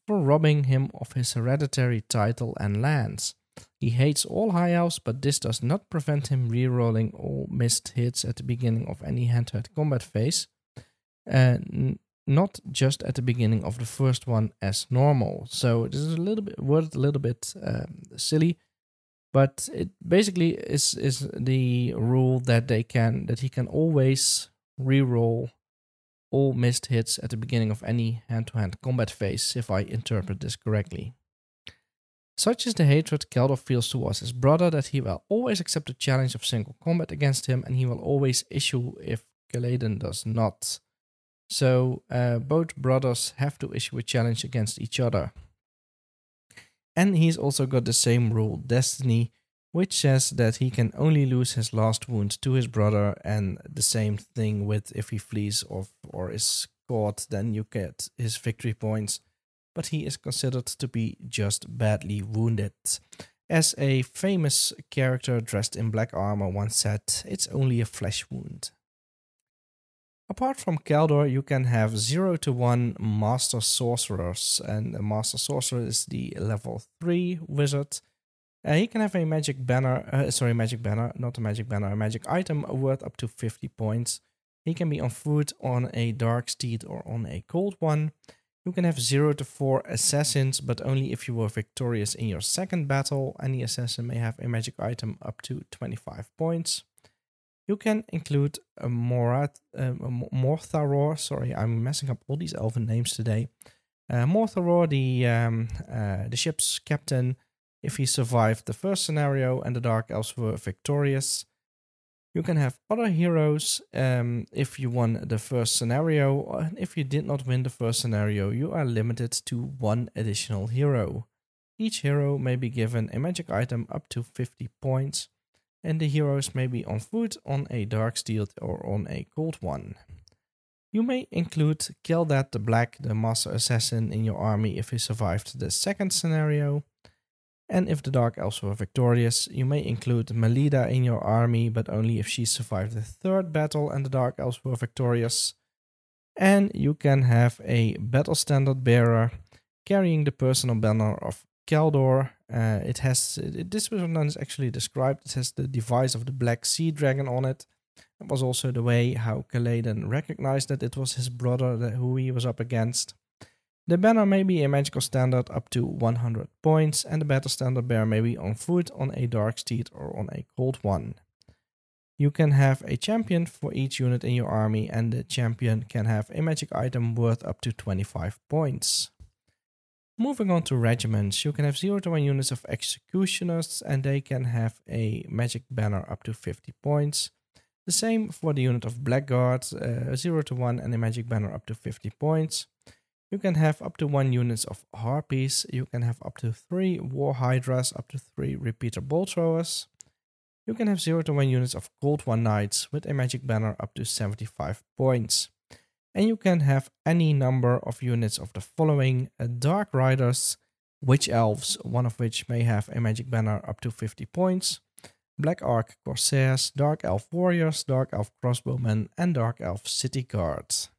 for robbing him of his hereditary title and lands. He hates all high elves, but this does not prevent him rerolling all missed hits at the beginning of any hand-to-hand combat phase, uh, n- not just at the beginning of the first one as normal. So this is a little bit worded a little bit um, silly. But it basically is is the rule that they can that he can always reroll all missed hits at the beginning of any hand-to-hand combat phase, if I interpret this correctly. Such is the hatred Caledor feels towards his brother that he will always accept the challenge of single combat against him, and he will always issue if Kaladin does not. So uh, both brothers have to issue a challenge against each other. And he's also got the same rule, Destiny, which says that he can only lose his last wound to his brother, and the same thing with if he flees or, or is caught, then you get his victory points. But he is considered to be just badly wounded. As a famous character dressed in black armor once said, it's only a flesh wound. Apart from Caledor, you can have zero to one Master Sorcerers, and a Master Sorcerer is the level three wizard. Uh, he can have a magic banner, uh, sorry, magic banner, not a magic banner, a magic item worth up to fifty points. He can be on foot, on a dark steed, or on a cold one. You can have zero to four Assassins, but only if you were victorious in your second battle. Any assassin may have a magic item up to twenty-five points. You can include a Morath, uh, Mortharor, sorry, I'm messing up all these elven names today. Uh, Mortharor, the um, uh, the ship's captain, if he survived the first scenario and the Dark Elves were victorious. You can have other heroes um, if you won the first scenario, and if you did not win the first scenario, you are limited to one additional hero. Each hero may be given a magic item up to fifty points. And the heroes may be on foot, on a dark steed, or on a cold one. You may include Kaladin the Black, the Master Assassin, in your army if he survived the second scenario. And if the Dark Elves were victorious, you may include Melinar in your army, but only if she survived the third battle and the Dark Elves were victorious. And you can have a Battle Standard Bearer carrying the personal banner of Caledor. Uh, it has it, this was not actually described. It has the device of the Black Sea Dragon on it. It was also the way how Kaladin recognized that it was his brother that, who he was up against. The banner may be a magical standard up to one hundred points, and the battle standard bearer may be on foot, on a dark steed, or on a cold one. You can have a champion for each unit in your army, and the champion can have a magic item worth up to twenty-five points. Moving on to regiments, you can have zero to one units of executioners, and they can have a magic banner up to fifty points. The same for the unit of blackguards, uh, zero to one and a magic banner up to fifty points. You can have up to one units of harpies, you can have up to three war hydras, up to three repeater bolt throwers. You can have zero to one units of cold one knights with a magic banner up to seventy-five points. And you can have any number of units of the following: uh, Dark Riders, Witch Elves, one of which may have a magic banner up to fifty points. Black Ark Corsairs, Dark Elf Warriors, Dark Elf Crossbowmen, and Dark Elf City Guards.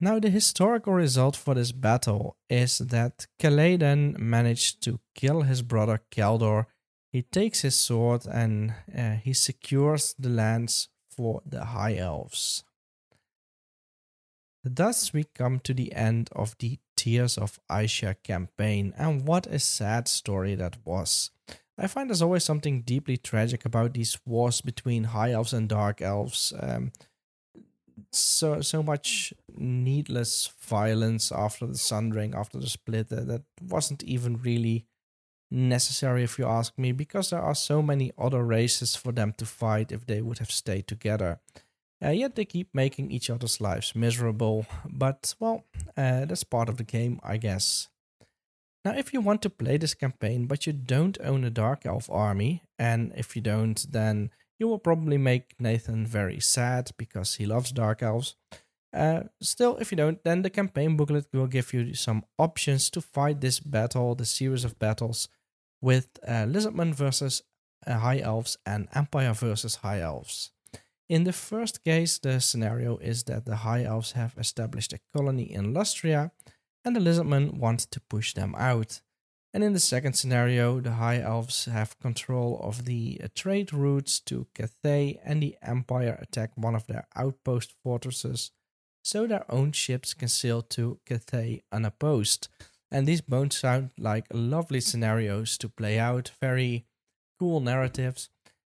Now the historical result for this battle is that Kaladin managed to kill his brother Caledor. He takes his sword and uh, he secures the lands for the High Elves. Thus we come to the end of the Tears of Aisha campaign, and what a sad story that was. I find there's always something deeply tragic about these wars between High Elves and Dark Elves. Um, so so much needless violence after the Sundering, after the split, that, that wasn't even really necessary if you ask me, because there are so many other races for them to fight if they would have stayed together. Uh, yet they keep making each other's lives miserable, but well, uh, that's part of the game, I guess. Now, if you want to play this campaign, but you don't own a Dark Elf army, and if you don't, then you will probably make Nathan very sad, because he loves Dark Elves. Uh, still, if you don't, then the campaign booklet will give you some options to fight this battle, the series of battles, with uh, Lizardmen versus uh, High Elves and Empire versus High Elves. In the first case, the scenario is that the High Elves have established a colony in Lustria, and the Lizardmen want to push them out. And in the second scenario, the High Elves have control of the uh, trade routes to Cathay, and the Empire attack one of their outpost fortresses, so their own ships can sail to Cathay unopposed. And these both sound like lovely scenarios to play out, very cool narratives,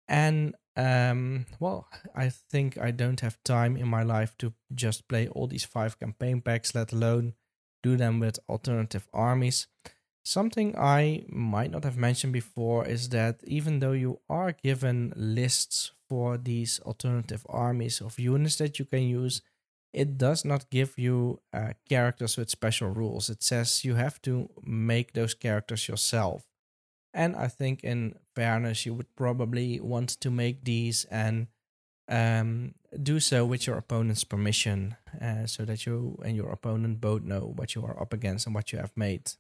and Um, well, I think I don't have time in my life to just play all these five campaign packs, let alone do them with alternative armies. Something I might not have mentioned before is that even though you are given lists for these alternative armies of units that you can use, it does not give you uh, characters with special rules. It says you have to make those characters yourself. And I think in fairness, you would probably want to make these and um, do so with your opponent's permission, uh, so that you and your opponent both know what you are up against and what you have made.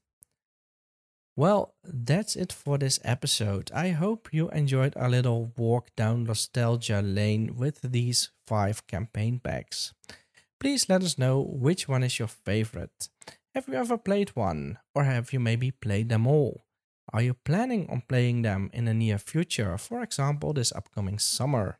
Well, that's it for this episode. I hope you enjoyed our little walk down Nostalgia Lane with these five campaign packs. Please let us know which one is your favorite. Have you ever played one? Or have you maybe played them all? Are you planning on playing them in the near future, for example this upcoming summer?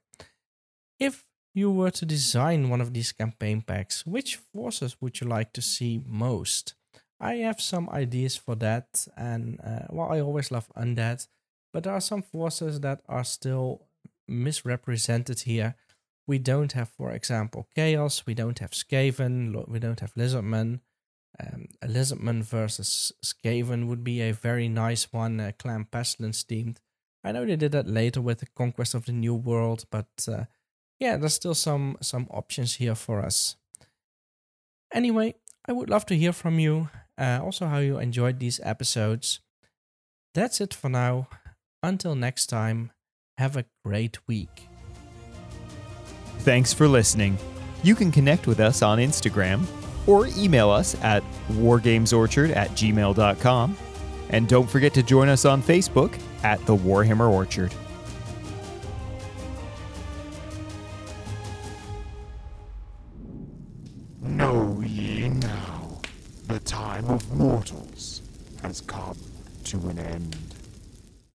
If you were to design one of these campaign packs, which forces would you like to see most? I have some ideas for that, and uh, well, I always love undead, but there are some forces that are still misrepresented here. We don't have, for example, Chaos, we don't have Skaven, we don't have Lizardmen. Um, a Lizardman versus Skaven would be a very nice one, uh, Clan Pestilence themed. I know they did that later with the Conquest of the New World, but uh, yeah, there's still some, some options here for us. Anyway, I would love to hear from you, uh, also how you enjoyed these episodes. That's it for now. Until next time, have a great week. Thanks for listening. You can connect with us on Instagram, or email us at wargamesorchard at gmail dot com. And don't forget to join us on Facebook at the Warhammer Orchard. Know ye now, the time of mortals has come to an end.